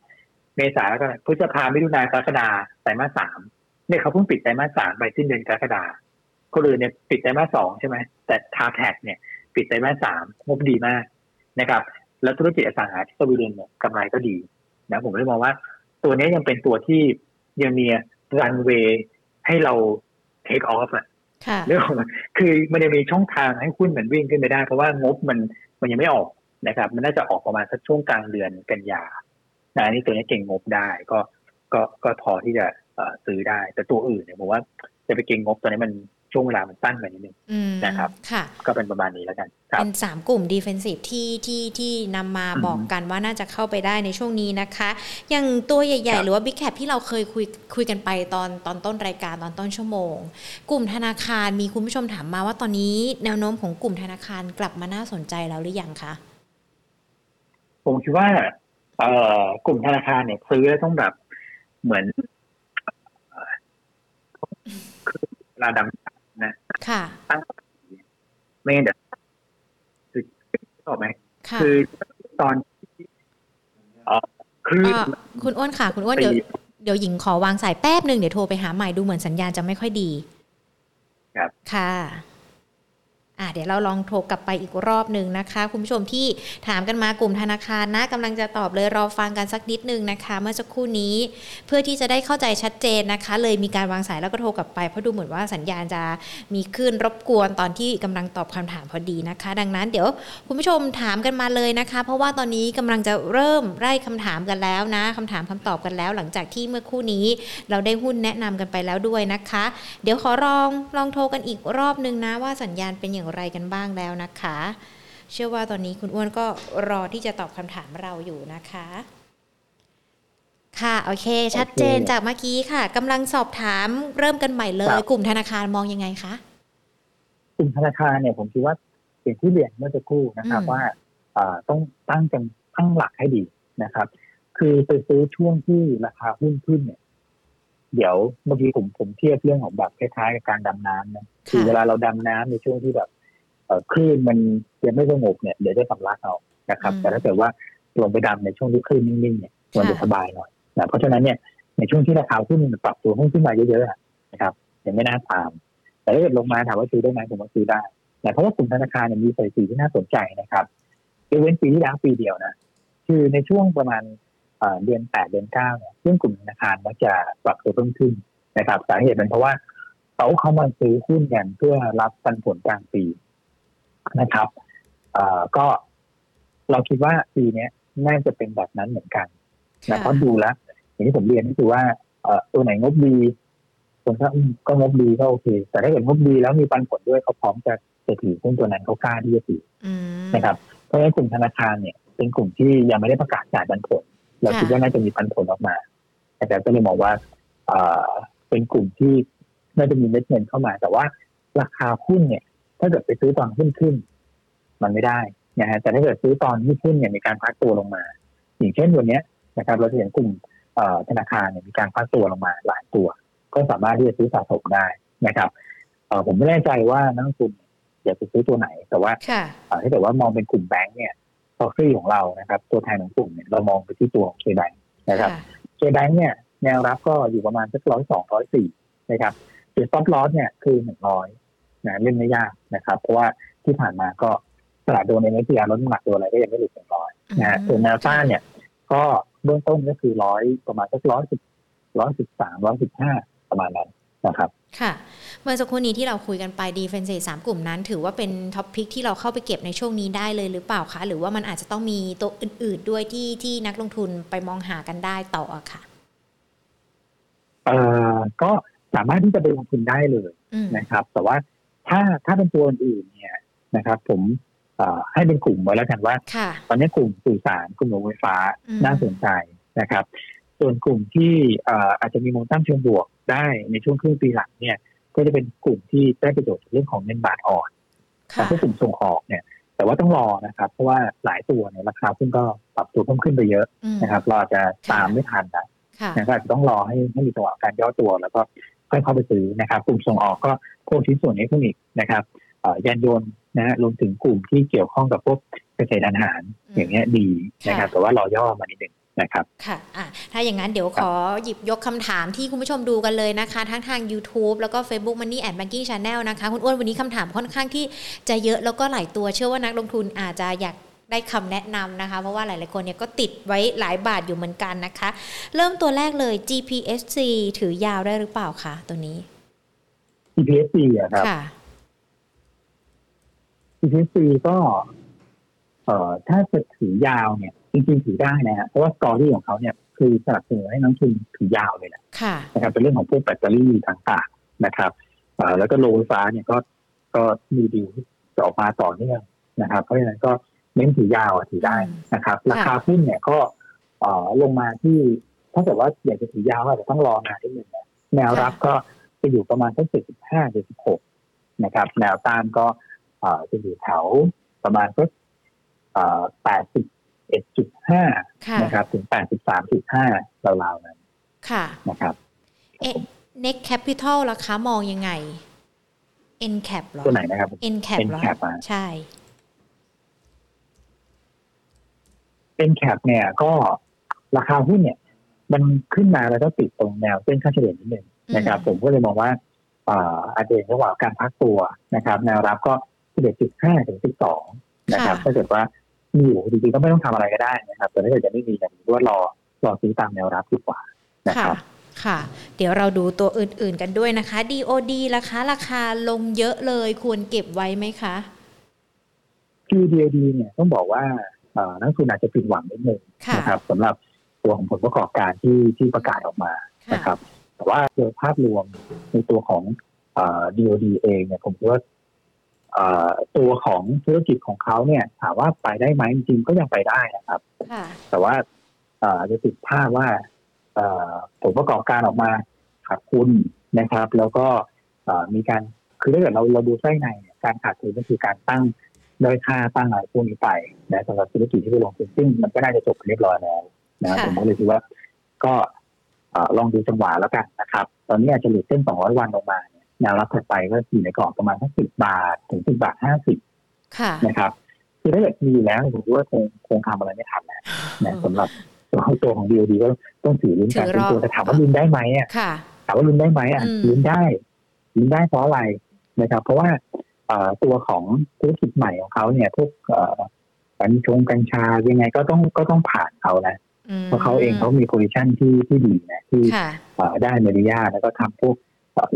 เมษาแล้วก็พฤษภามิถุนายนกรกฎาคมไตรมาส3เนี่ยเขาเพิ่งปิดไตรมาส3ไปสิ้นเดือนกรกฎาคมคนอื่นเนี่ยปิดไตรมาส2ใช่ไหมแต่ TACC เนี่ยปิดไตรมาส3งบดีมากนะครับแล้วธุรกิจอสังหาที่สวีเดนเนี่ยกำไรก็ดีนะผมเลยมองว่าตัวนี้ยังเป็นตัวที่ยังมีรันเวย์ให้เราเทคออฟ เรื่องของคือมันยังมีช่องทางให้หุ้นมันวิ่งขึ้นไปได้เพราะว่างบมันยังไม่ออกนะครับมันน่าจะออกประมาณสักช่วงกลางเดือนกันยานะอันนี้ตัวนี้เก่งงบได้ก็พอที่จะซื้อได้แต่ตัวอื่นเนี่ยผมว่าจะไปเก่งงบตัวนี้มันช่วงเวลามันสั้นไปนิดนึงนะครับก็เป็นประมาณนี้แล้วกันเป็น3กลุ่ม defensive ที่นำมาบอกกันว่าน่าจะเข้าไปได้ในช่วงนี้นะคะอย่างตัวใหญ่ๆหรือว่า big cap ที่เราเคยคุยกันไปตอนต้นรายการตอนต้นชั่วโมงกลุ่มธนาคารมีคุณผู้ชมถามมาว่าตอนนี้แนวโน้มของกลุ่มธนาคารกลับมาน่าสนใจแล้วหรือยังคะผมคิดว่ากลุ่มธนาคารเนี่ยซื้อแล้วต้องแบบเหมือนระดับนะค่ะตั้งไม่ได้คือถูกมั้ยคือตอนคือคุณอ้วนเดี๋ยวหญิงขอวางสายแป๊บนึงเดี๋ยวโทรไปหาใหม่ดูเหมือนสัญญาณจะไม่ค่อยดีครับค่ะเดี๋ยวเราลองโทรกลับไปอีกรอบนึงนะคะคุณผู้ชมที่ถามกันมากลุ่มธนาคารนะกำลังจะตอบเลยรอฟังกันสักนิดนึงนะคะเมื่อสักครู่นี้เพื่อที่จะได้เข้าใจชัดเจนนะคะเลยมีการวางสายแล้วก็โทรกลับไปเพราะดูเหมือนว่าสัญญาณจะมีขึ้นรบกวนตอนที่กำลังตอบคำถามพอดีนะคะดังนั้นเดี๋ยวคุณผู้ชมถามกันมาเลยนะคะเพราะว่าตอนนี้กำลังจะเริ่มไล่คำถามกันแล้วนะคำถามคำตอบกันแล้วหลังจากที่เมื่อครู่นี้เราได้หุ้นแนะนำกันไปแล้วด้วยนะคะเดี๋ยวขอลองโทรกันอีกรอบนึงนะว่าสัญญาณเป็นอย่างอะไรกันบ้างแล้วนะคะเชื่อว่าตอนนี้คุณอ้วนก็รอที่จะตอบคำถามเราอยู่นะคะค่ะโอเคชัดเจนจากเมื่อกี้ค่ะกำลังสอบถามเริ่มกันใหม่เลยกลุ่มธนาคารมองยังไงคะกลุ่มธนาคารเนี่ยผมคิดว่าเป็นที่เรียนเมื่อสักครู่นะครับว่าต้องตั้งหลักให้ดีนะครับคือไปซื้อช่วงที่ราคาหุ้นขึ้นเนี่ยเดี๋ยวเมื่อกี้ผมเทียบเรื่องของแบบคล้ายๆกับการดำน้ำนะคือเวลาเราดำน้ำในช่วงที่แบบคลื่นมันยังไม่สงบเนี่ยเดี๋ยวจะสำลักเอานะครับแต่ถ้าเกิดว่าลงไปดำในช่วงที่คลื่นนิ่งๆเนี่ยมันจะสบายหน่อยนะเพราะฉะนั้นเนี่ยในช่วงที่ราคาหุ้นปรับตัวหุ้นขึ้นมาเยอะๆนะครับยังไม่น่าตามแต่ถ้าเกิดลงมาถามว่าซื้อได้ไหมผมว่าซื้อได้นะเพราะว่ากลุ่มธนาคารมีสถิติที่น่าสนใจนะครับยกเว้นปีที่แล้วปีเดียวนะคือในช่วงประมาณเดือน8เดือน9เนี่ยซึ่งกลุ่มธนาคารมักจะปรับตัวเพิ่มขึ้นนะครับสาเหตุเป็นเพราะว่าเขามาซื้อหุ้นกันเพื่อรับปันผลกลางปีนะครับก็เราคิดว่าปีนี้น่าจะเป็นแบบนั้นเหมือนกันนะเพราะดูแล้วอย่างที่ผมเรียนก็คือว่าตัวไหนงบดีคนก็งบดีก็โอเคแต่ถ้าเกิดงบดีแล้วมีปันผลด้วยเขาพร้อมจะถือหุ้นตัวนั้นเขากล้าที่จะถือนะครับเพราะฉะนั้นกลุ่มธนาคารเนี่ยเป็นกลุ่มที่ยังไม่ได้ประกาศจ่ายปันผลเราคิดว่าน่าจะมีปันผลออกมาอาจารย์ก็เลยมองว่าเป็นกลุ่มที่น่าจะมีเม็ดเงินเข้ามาแต่ว่าราคาหุ้นเนี่ยถ้าเกิดไปซื้อตอนหุ้นขึ้นมันไม่ได้นะฮะแต่ถ้าเกิดซื้อตอนที่หุ้นเนี่ยมีการพักตัวลงมาอย่างเช่นวันนี้นะครับเราจะเห็นกลุ่มธนาคารเนี่ยมีการพักตัวลงมาหลายตัวก็สามารถที่จะซื้อสะสมได้นะครับผมไม่แน่ใจว่านักลงทุนอยากจะซื้อตัวไหนแต่ว่าถ้าเกิดว่ามองเป็นกลุ่มแบงก์เนี่ยพอร์ตโฟลิโอของเรานะครับตัวแทนของกลุ่มเนี่ยเรามองไปที่ตัวของเคไดนะครับเคไดเนี่ยแนวรับก็อยู่ประมาณสัก102-104นะครับจุดสต็อปลอสเนี่ยคือ100นะเล่นไม่ยากนะครับเพราะว่าที่ผ่านมาก็ตลาดโดนในเมทียลดหนักตัวอะไรก็ยังไม่หลุด100นะส่วนแนวต้านเนี่ยก็เบื้องต้นก็คือ100ประมาณสัก110 113 115ประมาณนั้นนะครับค่ะเมื่อสักครู่นี้ที่เราคุยกันไป Defensive 3กลุ่มนั้นถือว่าเป็นท็อปพิกที่เราเข้าไปเก็บในช่วงนี้ได้เลยหรือเปล่าคะหรือว่ามันอาจจะต้องมีตัวอื่นๆด้วยที่นักลงทุนไปมองหากันได้ต่อค่ะก็สามารถที่จะไปลงทุนได้เลยนะครับแต่ว่าถ้าเป็นตัวอื่นเนี่ยนะครับผมให้เป็นกลุ่มไว้แล้วกันว่าตอนนี้กลุ่มสื่อสารกลุ่มโรงไฟฟ้าน่าสนใจนะครับส่วนกลุ่มที่อาจจะมีโมเมนตัมเชิงบวกได้ในช่วงครึ่งปีหลังเนี่ยก็จะเป็นกลุ่มที่ได้ประโยชน์เรื่องของเงินบาทอ่อนแต่ถ้ากลุ่มส่งออกเนี่ยแต่ว่าต้องรอนะครับเพราะว่าหลายตัวเนี่ยราคาขึ้นก็ปรับตัวเพิ่มขึ้นไปเยอะนะครับเราอาจจะตามไม่ทันนะก็อาจจะต้องรอให้มีจังหวะการย่อตัวแล้วก็ค่อยเข้าไปซื้อนะครับกลุ่มส่งออกก็พวกชิ้นส่วนอิเล็กทรอนิกส์นะครับยานยนต์นะรวมถึงกลุ่มที่เกี่ยวข้องกับพวกเกษตรอาหารอย่างเงี้ยดีนะครับแต่ว่ารอย่อมานิดนึงนะครับค่ะถ้าอย่างนั้นเดี๋ยวขอหยิบยกคำถามที่คุณผู้ชมดูกันเลยนะคะทั้งทาง YouTube แล้วก็ Facebook Money and Banking Channel นะคะคุณอ้วนวันนี้คำถามค่อนข้างที่จะเยอะแล้วก็หลายตัวเชื่อว่านักลงทุนอาจจะอยากได้คำแนะนำนะคะเพราะว่าหลายๆคนเนี่ยก็ติดไว้หลายบาทอยู่เหมือนกันนะคะเริ่มตัวแรกเลย GPSC ถือยาวได้หรือเปล่าคะตัวนี้ GP GPSC อ่ะครับ GPSC ก็ถ้าจะถือยาวเนี่ยจริงๆถือได้นะฮะเพราะว่าสตอรี่ของเขาเนี่ยคือสนับสนุนให้นักลงทุนถือยาวเลยแหละนะครับเป็นเรื่องของพวกแบตเตอรี่ต่างๆนะครับแล้วก็โลไฟฟ้าเนี่ยก็มีดีออกมาต่อเนื่องนะครับเพราะฉะนั้นก็เน้นถือยาวถือได้นะครับราคาหุ้นเนี่ยก็ลงมาที่ถ้าเกิดว่าอยากจะถือยาวอาจจะต้องรอนานนิดนึงนะแนวรับก็จะอยู่ประมาณสัก 75-76 นะครับแนวต้านก็จะอยู่แถวประมาณสัก81.5 นะครับถึง 83.5 ราวๆนั้นค่ะนะครับเอ๊ะ Next Capital ราคามองยังไง N Cap หรอตัวไหนนะครับ N Cap หรอใช่ N Cap เนี่ยก็ราคาหุ้นเนี่ยมันขึ้นมาแล้วก็ติดตรงแนวเส้นค่าเฉลี่ยนิดนึงนะครับผมก็เลยมองว่าอาจจะระหว่างการพักตัวนะครับแนวรับก็ 11.5 ถึง 12 นะครับถ้าเกิดว่ามีอยู่จริงๆก็ไม่ต้องทำอะไรก็ได้นะครับแต่ถ้าเกิดจะไม่มีเนี่ยก็รอซื้อตามแนวรับดีกว่านะครับค่ะเดี๋ยวเราดูตัวอื่นๆกันด้วยนะคะ DOD ราคาลงเยอะเลยควรเก็บไว้ไหมคะ DOD เนี่ยต้องบอกว่านักทุนอาจจะผิดหวังนิดนึงนะครับสำหรับตัวของผลประกอบการที่ประกาศออกมานะครับแต่ว่าโดยภาพรวมในตัวของDOD เองเนี่ยผมว่าตัวของธุรกิจของเขาเนี่ยถามว่าไปได้ไหมจริงๆก็ยังไปได้นะครับแต่ว่าจะติดภาพว่าผลประกอบการออกมาขาดทุนนะครับแล้วก็มีการคือถ้าเกิดเราดูไส้ในการขาดทุนก็คือการตั้งโดยค่าตั้งอะไรพวกนี้ไปนะสำหรับธุรกิจที่ไปลงทุนซึ่งมันก็น่าจะจบเรียบร้อยแล้วนะผมก็เลยคิดว่าก็ลองดูจังหวะแล้วกันนะครับตอนนี้อาจจะหลุดเส้น200วันลงมาแนวรับถัดไปก็อยู่ในกรอบประมาณสัก10 บาทถึง10.50 บาทนะครับคือถ้าเกิดมีแล้วผมว่าคงทำอะไรไม่ทันแล้วนะสำหรับตัวของ DOD ก็ต้องถือลุ้นกันเป็นตัวแต่ถามว่าลุ้นได้ไหมอ่ะถามว่าลุ้นได้ไหมอ่ะลุ้นได้เพราะอะไรนะครับเพราะว่าตัวของธุรกิจใหม่ของเขาเนี่ยพวกกัญชายังไงก็ต้องผ่านเขานะเพราะเขาเองเขามีโพซิชั่นที่ดีนะที่ได้อนุญาตแล้วก็ทำพวก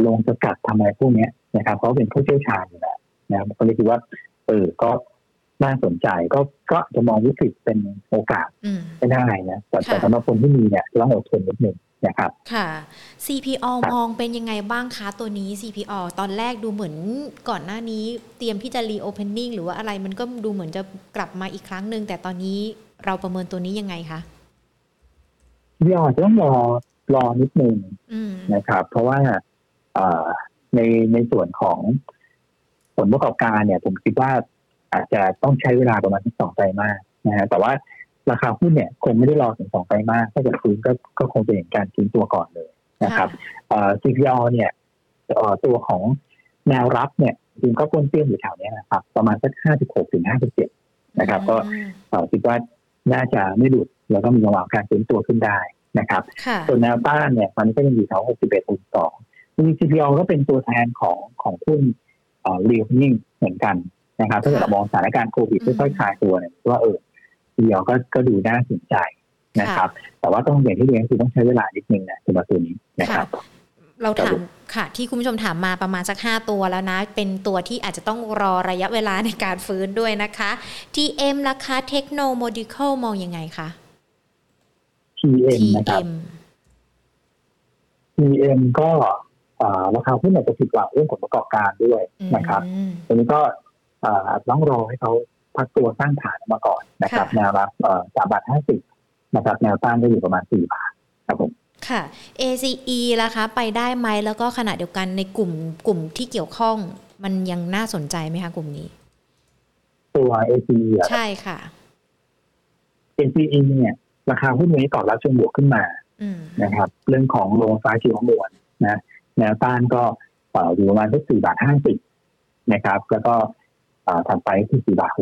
ลงสกัดทำอะไรพวกนี้นะครับเขาเป็นผู้เชี่ยวชาญอยู่แล้วนะครับก็เลยคิดว่าก็น่าสนใจก็จะมองวิกฤตเป็นโอกาสไม่ได้นะแต่สำหรับคนที่มีเนี่ยต้องอดทนนิดนึงนะครับค่ะ CPR มองเป็นยังไงบ้างคะตัวนี้ CPR ตอนแรกดูเหมือนก่อนหน้านี้เตรียมที่จะ reopening หรือว่าอะไรมันก็ดูเหมือนจะกลับมาอีกครั้งนึงแต่ตอนนี้เราประเมินตัวนี้ยังไงคะ CPR ต้องรอนิดนึงนะครับเพราะว่าในส่วนของผลประกอบการเนี่ยผมคิดว่าอาจจะต้องใช้เวลาประมาณ2ไตรมาสนะฮะแต่ว่าราคาหุ้นเนี่ยคงไม่ได้รอถึง2ไตรมาสถ้าเกิดฟื้นก็คงจะเห็นการฟื้นตัวก่อนเลยนะครับCPR เนี่ยตัวของแนวรับเนี่ยจริงก็ปนเปื้อนอยู่แถวนี้นะครับประมาณสัก 56 ถึง 57 นะครับก็คิดว่าน่าจะไม่หลุดแล้วก็มีจังหวะการฟื้นตัวขึ้นได้นะครับส่วนแนวต้านเนี่ยมันก็ยังอยู่แถว 61.2มี CPR ก็เป็นตัวแทนของหุ้นreopening เหมือนกันนะครับถ้าเกิดเรามองสถานการณ์โควิดค่อยๆคลายตัวเนี่ยว่าCPR ก็ดูน่าสนใจนะครับแต่ว่าต้องอย่างที่เรียนคือต้องใช้เวลานิดนึงนะสำหรับตัวนี้นะครับเราถามค่ะที่คุณผู้ชมถามมาประมาณสัก5ตัวแล้วนะเป็นตัวที่อาจจะต้องรอระยะเวลาในการฟื้นด้วยนะคะ TM ราคา Techno Medical มองยังไงคะ TM นะครับ TM ก็ราคาหุ้นอาจจะผิดหวังเรื่องผลประกอบการด้วยนะครับตรงนี้ก็ต้องรอให้เขาพักตัวสร้างฐานมาก่อนนะครับแนวรับ 3.50 บาทนะครับแนวต้านก็อยู่ประมาณ 4 บาทครับผมค่ะ ACE ราคาไปได้ไหมแล้วก็ขณะเดียวกันในกลุ่มที่เกี่ยวข้องมันยังน่าสนใจไหมคะกลุ่มนี้ตัว ACE ใช่ค่ะ ACE เนี่ยราคาหุ้นนี้ตอบรับเชิงบวกขึ้นมานะครับเรื่องของโรงไฟฟ้าชีวมวลนะแนวต้านก็อยู่ประมาณที่ 4.50 บาทนะครับแล้วก็ถัดไปที่ 4.60 บาท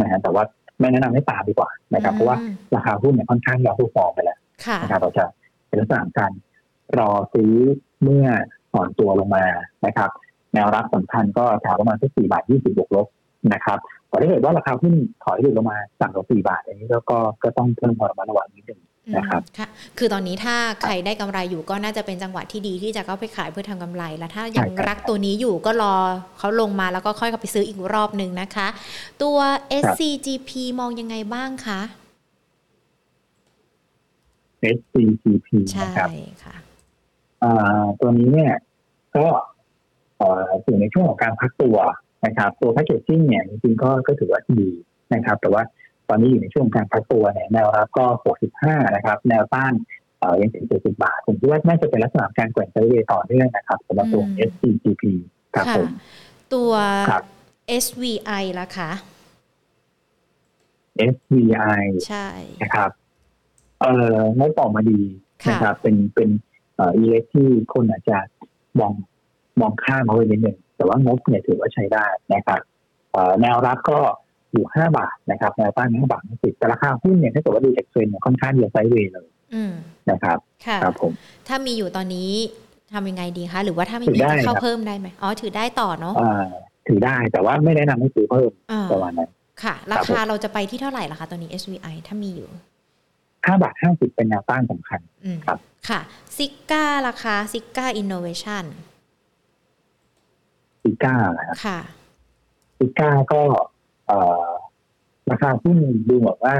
นะฮะแต่ว่าไม่แนะนำให้ตามดีกว่านะครับเพราะว่าราคาหุ้นเนี่ยค่อนข้างยาวฟอร์มไปแล้วนะครับเราจะเป็นลักษณะการรอซื้อเมื่ออ่อนตัวลงมานะครับแนวรับสำคัญก็แถวประมาณที่ 4.20 บาทบวกลบนะครับแต่ถ้าเกิดว่าราคาหุ้นถอยหลุดลงมาต่ำกว่า 4 บาทอันนี้ก็ต้องเพิ่มความระมัดระวังนิดนึง นะครับค่ะคือตอนนี้ถ้าใครได้กำไรอยู่ก็น่าจะเป็นจังหวะที่ดีที่จะเข้าไปขายเพื่อทำกำไรแล้วถ้ายังรักตัวนี้อยู่ก็รอเขาลงมาแล้วก็ค่อยเข้าไปซื้ออีกรอบนึงนะคะตัว SCGP มองยังไงบ้างคะ SCGP นะครับใช่ค่ะตัวนี้เนี่ยก็อยู่ในช่วงของการพักตัวนะครับตัวแพคเกจจิ้งเนี่ยจริงๆก็ถือว่าดีนะครับแต่ว่าตอนนี้อยู่ในช่วงการพักตัวเนี่ยแนวรับก็65นะครับแนวต้านยังถึง70บาทผมคิดว่าน่าจะเป็นลักษณะการแกว่งไซด์เวย์ต่อเนื่องนะครับสำหรับตัว SCGP ครับผมตัว SVI ล่ะคะ SVI ใช่นะครับไม่ต่อมาดีนะครับเป็นEX ที่คนอาจจะมองข้ามเขาไปนิดนึงแต่ว่างบเนี่ยถือว่าใช้ได้นะครับแนวรับก็อยู่5บาทนะครับแนวต้าน5บาท10แต่ราคาหุ้นเนี่ยถ้าเกิดว่าดูจากเทรนด์เนี่ยค่อนข้างจะไซด์เวย์เลยนะครับครับผมถ้ามีอยู่ตอนนี้ทำยังไงดีคะหรือว่าถ้าไม่มีเข้าเพิ่มได้ไหมอ๋อถือได้ต่อเนาะถือได้แต่ว่าไม่แนะนำให้ซื้อเพิ่มประมาณนั้นค่ะราคาเราจะไปที่เท่าไหร่ล่ะคะตอนนี้ SVI ถ้ามีอยู่5บาท50เป็นแนวต้านสำคัญครับค่ะซิก้าราคาซิก้าอินโนเวชั่นซิก้าค่ะซิก้าก็ราคาหุ้นดูเหมือนว่า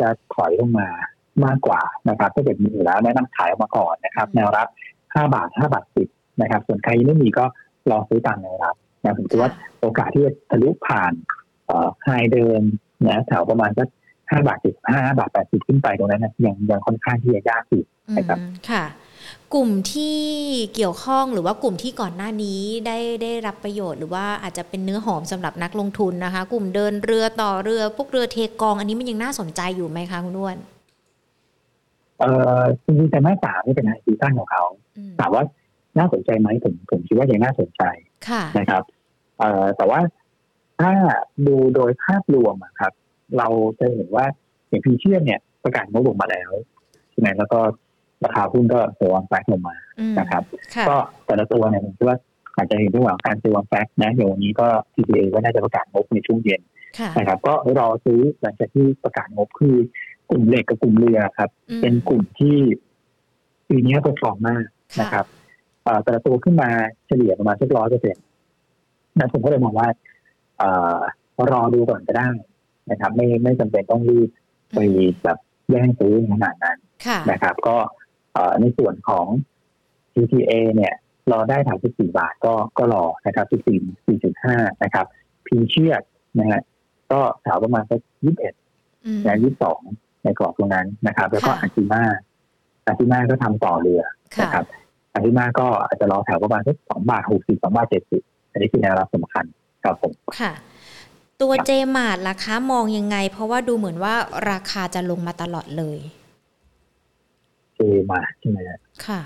จะถอยลงมามากกว่านะครับถ้าเกิดมีอยู่แล้วแนะนำขายออกมาก่อนนะครับแนวรับ5บาท5บาท10นะครับส่วนใครไม่มีก็รอซื้อตามแนวรับนะผมคิดว่าโอกาสที่จะทะลุผ่านไฮเดิมนะแถวประมาณสัก5บาท75 5บาท80ขึ้นไปตรงนั้นยังค่อนข้างที่จะยากอยู่นะครับค่ะกลุ่มที่เกี่ยวข้องหรือว่ากลุ่มที่ก่อนหน้านี้ได้รับประโยชน์หรือว่าอาจจะเป็นเนื้อหอมสำหรับนักลงทุนนะคะกลุ่มเดินเรือต่อเรือพวกเรือเทกองอันนี้มันยังน่าสนใจอยู่ไหมคะคุณด้วนจริงๆแต่ไม่สามนี่เป็นไฮซีซั่นของเขาถามว่าน่าสนใจไหมผมคิดว่ายังน่าสนใจนะครับแต่ว่าถ้าดูโดยภาพรวมครับเราจะเห็นว่าอย่างพีเชียนเนี่ยประกาศงบออกมาแล้วใช่ไหมแล้วก็ราคาหุ้นก็เซลล์วางแฟกลงมานะครับก็แต่ละตัวเนี่ยผมคิดว่าอาจจะเห็นด้วยว่าการเซลล์วางแฟกนะอย่างวันนี้ก็ CTA ก็น่าจะประกาศงบในช่วงเย็นนะครับก็รอซื้อหลังจากที่ประกาศงบคือกลุ่มเหล็กกับกลุ่มเรือครับเป็นกลุ่มที่ปีนี้ประกอบมากนะครับแต่ละตัวขึ้นมาเฉลี่ยประมาณสัก 100% นะผมก็เลยมองว่ารอดูก่อนก็ได้นะครับไม่จำเป็นต้องรีบไปแบบแย่งซื้อขนาดนั้นนะครับก็ในส่วนของ CTA เนี่ยรอได้แถว14บาทก็รอนะครับ14 4.5 นะครับพีเชียดนะฮะก็แถวประมาณสัก21และ22ในกรอบตรงนั้นนะครับแล้วก็อาจิมาก็ทำต่อเรือนะครับอาจิมาก็อาจจะรอแถวประมาณสัก2บาท60 2บาท70อันนี้คือแนวรับสำคัญครับผมค่ะตัว Jmart ล่ะคะมองยังไงเพราะว่าดูเหมือนว่าราคาจะลงมาตลอดเลย Jmart ใช่ไหมค่ะ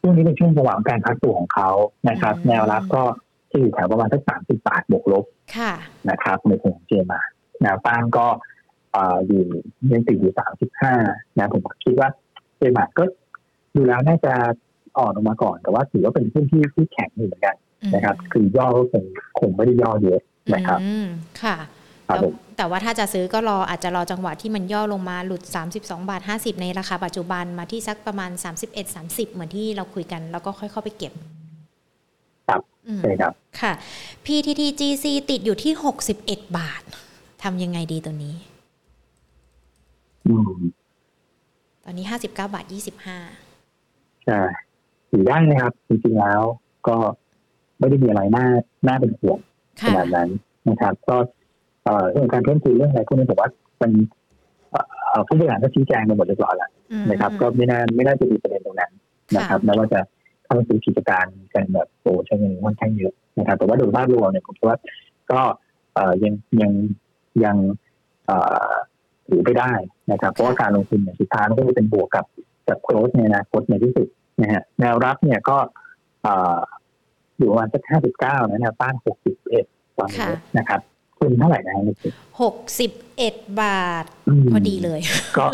ช่วงนี้เป็นช่วงระหว่างการพักตัวของเขานะครับแนวรับก็ที่อยู่แถวประมาณสัก30บาทบวกลบค่ะนะครับในส่วนของ Jmart แนวต้านก็อยู่ยังติดอยู่35นะผมคิดว่า Jmart ก็ดูแล้วน่าจะอ่อนลงมาก่อนแต่ว่าถือว่าเป็นพื้นที่ที่แข็งอยู่เหมือนกันนะครับคือย่อก็คงไม่ได้ย่อเยอะนะครับค่ะแต่ว่าถ้าจะซื้อก็รออาจจะรอจังหวะที่มันย่อลงมาหลุด32บาท50ในราคาปัจจุบันมาที่สักประมาณ 31-30 เหมือนที่เราคุยกันแล้วก็ค่อยเข้าไปเก็บครับใช่ครับค่ะ PTTGC ติดอยู่ที่61บาททำยังไงดีตัวนี้ตอนนี้59บาท25ใช่ถือได้นะครับจริงๆแล้วก็ไม่ได้มีอะไรน่าเป็นห่วงขนาดนั้นนะครับก็เรื่องการเพิ่มทุนเรื่องอะไรพวกนี้ผมว่ามันผู้บริหารก็ชี้แจงมาหมดเรียบร้อยแล้วนะครับก็ไม่น่าจะมีประเด็นตรงนั้นนะครับแล้วว่าจะเข้าสู่กิจการกันแบบโตใช้เงินค่อนข้างเยอะนะครับแต่ว่าโดยภาพรวมเนี่ยผมว่าก็ยังถือไปได้นะครับเพราะว่าการลงทุนเนี่ยสุดท้ายมันก็จะเป็นบวกกับโกรธในอนาคตในที่สุดนะฮะแนวรับเนี่ยก็อยู่ประมาณสัก59นะนะบ้าน61ตอนนี้นะครับคุณเท่าไหร่นะ61บาทพอดีเลยก็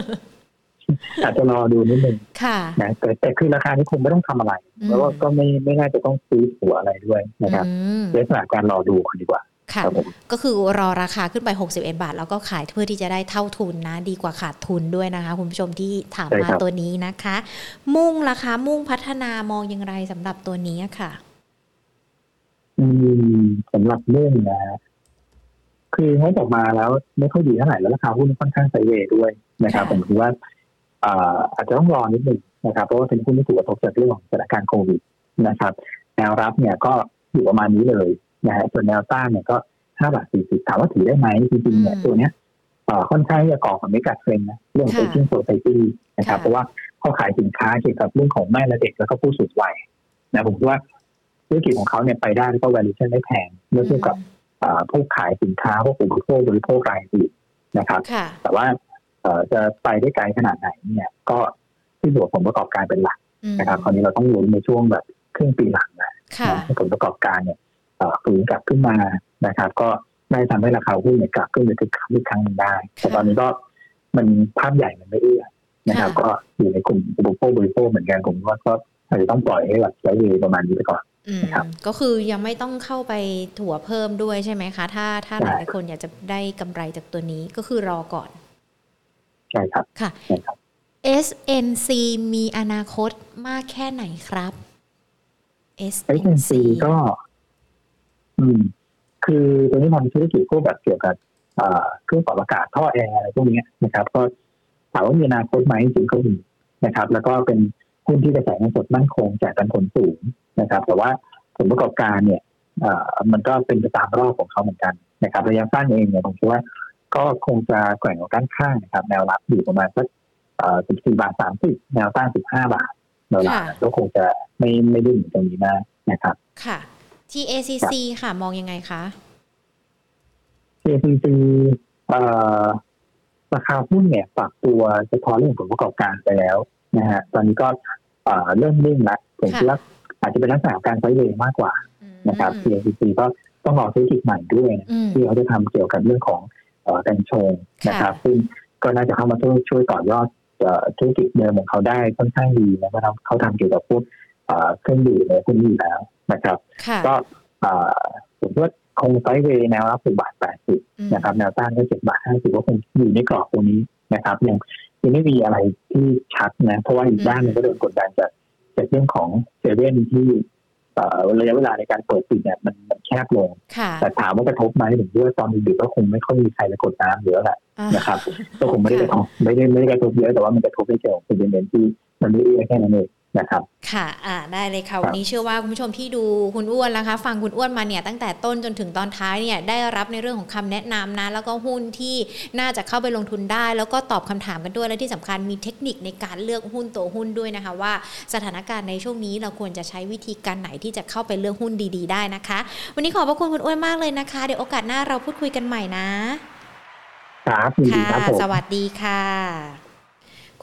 อาจจะรอดูนิดนึงค่ะนะแต่คือราคานี้คงไม่ต้องทำอะไรเพราะว่าก็ไม่น่าจะต้องซื้อหัวอะไรด้วยนะครับเรื่องการรอดูกันดีกว่า ค่ะก็คือรอราคาขึ้นไป61บาทแล้วก็ขายเพื่อที่จะได้เท่าทุนนะดีกว่าขาดทุนด้วยนะคะคุณผู้ชมที่ถามมาตัวนี้นะคะมุ่งราคามุ่งพัฒนามองอย่างไรสำหรับตัวนี้ค่ะสำหรับเรื่องนะคือให้ออกมาแล้วไม่ค่อยดีเท่าไหร่แล้วราคาหุ้นค่อนข้างไซด์เวย์ด้วยนะครับผมคิดว่าอาจจะต้องรอนิดนึงนะครับเพราะว่าเป็นหุ้นที่ถูกกระทบจากเรื่องของสถานการณ์โควิดนะครับแนวรับเนี่ยก็อยู่ประมาณนี้เลยนะฮะส่วนแนวต้านเนี่ยก็5บาท40ถามว่าถือได้ไหมจริงๆเนี่ยตัวเนี้ยค่อนข้างจะก่อความไม่กัดเซนนะเรื่อง aging society นะครับเพราะว่าเขาขายสินค้าเกี่ยวกับเรื่องของแม่และเด็กแล้วก็ผู้สูงวัยนะผมคิดว่าธุรกิจของเขาเนี่ยไปได้แล้วก็ valuation ไม่แพงเมื่อเทียบกับผู้ขายสินค้าพวกอุปโภคบริโภครายอื่นนะครับแต่ว่าจะไปได้ไกลขนาดไหนเนี่ยก็ที่ส่วนผลประกอบการเป็นหลักนะครับคราวนี้เราต้องลุ้นในช่วงแบบครึ่งปีหลังนะให้ผลประกอบการเนี่ยฟื้นกลับขึ้นมานะครับก็ได้ทำให้ราคาหุ้นเนี่ยกลับขึ้นไปถึงครั้งนึงได้แต่ตอนนี้ก็มันภาพใหญ่มันไม่เอื้อนะครับก็อยู่ในกลุ่มอุปโภคบริโภคเหมือนกันผมว่าก็อาจจะต้องปล่อยให้แบบไซด์เวย์ประมาณนี้ไปก่อนก็คือยังไม่ต้องเข้าไปถั่วเพิ่มด้วยใช่ไหมคะถ้าหลายคนอยากจะได้กำไรจากตัวนี้ก็คือรอก่อนใช่ครับค่ะ SNC มีอนาคตมากแค่ไหนครับ SNC ก็คือตัวนี้ทำธุรกิจพวกแบบเกี่ยวกับเครื่องปรับอากาศท่อแอร์อะไรพวกนี้นะครับก็ถามว่ามีอนาคตไหมจริงก็มีนะครับแล้วก็เป็นหุ้นที่กระแสเงินสดมั่นคงจากการผลสูงนะครับแต่ว่าผลประกอบการเนี่ยมันก็เป็นไปตามรอบของเขาเหมือนกันนะครับระยะสั้นเองเนี่ยผมคิดว่าก็คงจะแกว่งออกด้านข้างนะครับแนวรับอยู่ประมาณสัก14.30 แนวต้าน15 บาทแนวรับก็คงจะไม่ได้อยู่ตรงนี้มากนะครับค่ะ TACC ค่ะมองยังไงคะ TACC ราคาหุ้นเนี่ยปรับตัวสะท้อนเรื่องผลประกอบการไปแล้วนะฮะตอนนี้ก็เริ่มนิ่งแล้วผมคิดว่าอาจจะเป็นลักษณะการไซด์เวย์มากกว่านะครับ TACC ก็ต้องรอธุรกิจใหม่ด้วยที่เขาจะทำเกี่ยวกับเรื่องของการชงนะครับซึ่งก็น่าจะเข้ามาช่วยต่อยอดธุรกิจเดิมของเขาได้ค่อนข้างดีนะเพราะเขาทำเกี่ยวกับพวกเครื่องดื่มอะไรพวกนี้อยู่แล้วนะครับก็ผมว่าคงไซด์เวย์แนวรับ10.80 บาทนะครับแนวต้านก็7.50 บาทก็คงอยู่ในกรอบตรงนี้นะครับยังไม่มีอะไรที่ชัดนะเพราะว่าอีกด้านนึงก็โดนกดดันจากเรื่องของเซเว่นที่ระยะเวลาในการเปิดปิดเนี่ยมันแคบลงแต่ถามว่ากระทบไหมผมคิดว่าตอนดึกๆก็คงไม่ค่อยมีใครไปกดน้ำเยอะแหละนะครับก็คงไม่ได้กระทบไม่ได้กระทบเยอะแต่ว่ามันกระทบในเชิงเป็นเด่นที่มันไม่เอื้อแค่นั้นเองนะครับค่ะได้เลยค่ะวันนี้เชื่อว่าคุณผู้ชมที่ดูคุณอ้วนนะคะฟังคุณอ้วนมาเนี่ยตั้งแต่ต้นจนถึงตอนท้ายเนี่ยได้รับในเรื่องของคำแนะนำนะแล้วก็หุ้นที่น่าจะเข้าไปลงทุนได้แล้วก็ตอบคำถามกันด้วยและที่สำคัญมีเทคนิคในการเลือกหุ้นตัวหุ้นด้วยนะคะว่าสถานการณ์ในช่วงนี้เราควรจะใช้วิธีการไหนที่จะเข้าไปเลือกหุ้นดีๆได้นะคะวันนี้ขอบพระคุณคุณอ้วนมากเลยนะคะเดี๋ยวโอกาสหน้าเราพูดคุยกันใหม่นะครับค่ะสวัสดีค่ะ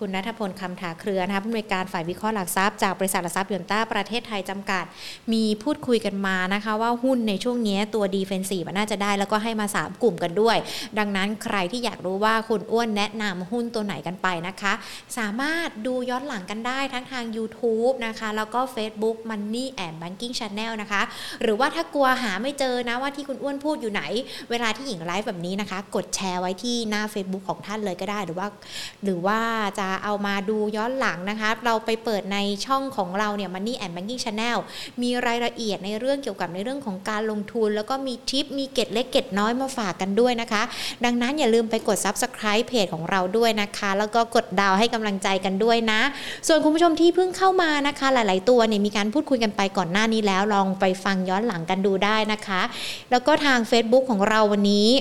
คุณณัฐพลคำถาเครือนะคะผู้อำนวยการฝ่ายวิเคราะห์หลักทรัพย์จากบริษัทหลักทรัพย์ยนต้าประเทศไทยจำกัดมีพูดคุยกันมานะคะว่าหุ้นในช่วงนี้ตัว Defensive น่าจะได้แล้วก็ให้มา3กลุ่มกันด้วยดังนั้นใครที่อยากรู้ว่าคุณอ้วนแนะนำหุ้นตัวไหนกันไปนะคะสามารถดูย้อนหลังกันได้ทั้งทาง YouTube นะคะแล้วก็ Facebook Money and Banking Channel นะคะหรือว่าถ้ากลัวหาไม่เจอนะว่าที่คุณอ้วนพูดอยู่ไหนเวลาที่หญิงไลฟ์แบบนี้นะคะกดแชร์ไว้ที่หน้า Facebook ของท่านเลยก็ได้หรือว่าจะเอามาดูย้อนหลังนะคะเราไปเปิดในช่องของเราเนี่ย Money and Banking Channel มีรายละเอียดในเรื่องเกี่ยวกับในเรื่องของการลงทุนแล้วก็มีทิปมีเกร็ดเล็กเกร็ดน้อยมาฝากกันด้วยนะคะดังนั้นอย่าลืมไปกด Subscribe เพจของเราด้วยนะคะแล้วก็กดดาวให้กำลังใจกันด้วยนะส่วนคุณผู้ชมที่เพิ่งเข้ามานะคะหลายๆตัวเนี่ยมีการพูดคุยกันไปก่อนหน้านี้แล้วลองไปฟังย้อนหลังกันดูได้นะคะแล้วก็ทาง Facebook ของเราวันนี้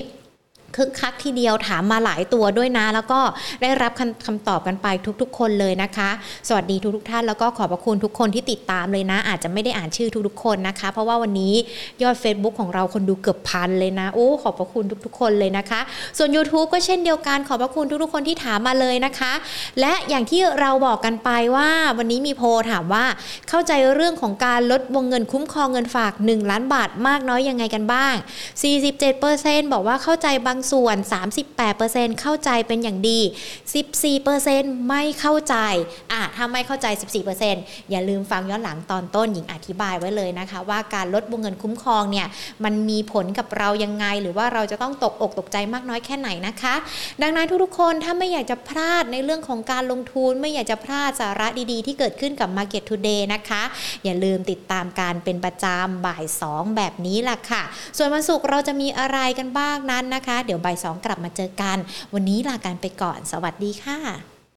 คึกคักทีเดียวถามมาหลายตัวด้วยนะแล้วก็ได้รับคำตอบกันไปทุกๆคนเลยนะคะสวัสดีทุกท่านแล้วก็ขอบพระคุณทุกคนที่ติดตามเลยนะอาจจะไม่ได้อ่านชื่อทุกๆคนนะคะเพราะว่าวันนี้ยอด Facebook ของเราคนดูเกือบพันเลยนะโอ้ขอบพระคุณทุกๆคนเลยนะคะส่วน YouTube ก็เช่นเดียวกันขอบพระคุณทุกๆคนที่ถามมาเลยนะคะและอย่างที่เราบอกกันไปว่าวันนี้มีโพลถามว่าเข้าใจเรื่องของการลดวงเงินคุ้มครองเงินฝาก1ล้านบาทมากน้อยยังไงกันบ้าง 47% บอกว่าเข้าใจบาง ส่วน 38% เข้าใจเป็นอย่างดี 14% ไม่เข้าใจถ้าไม่เข้าใจ 14% อย่าลืมฟังย้อนหลังตอนต้นหญิงอธิบายไว้เลยนะคะว่าการลดวงเงินคุ้มครองเนี่ยมันมีผลกับเรายังไงหรือว่าเราจะต้องตกอกตกใจมากน้อยแค่ไหนนะคะดังนั้นทุกๆคนถ้าไม่อยากจะพลาดในเรื่องของการลงทุนไม่อยากจะพลาดสาระดีๆที่เกิดขึ้นกับ Market Today นะคะอย่าลืมติดตามการเป็นประจำบ่าย 2 แบบนี้ล่ะค่ะส่วนวันศุกร์เราจะมีอะไรกันบ้างนั้นนะคะเดี๋ยวบ่าย 2 กลับมาเจอกันวันนี้ลากันไปก่อนสวัสดีค่ะ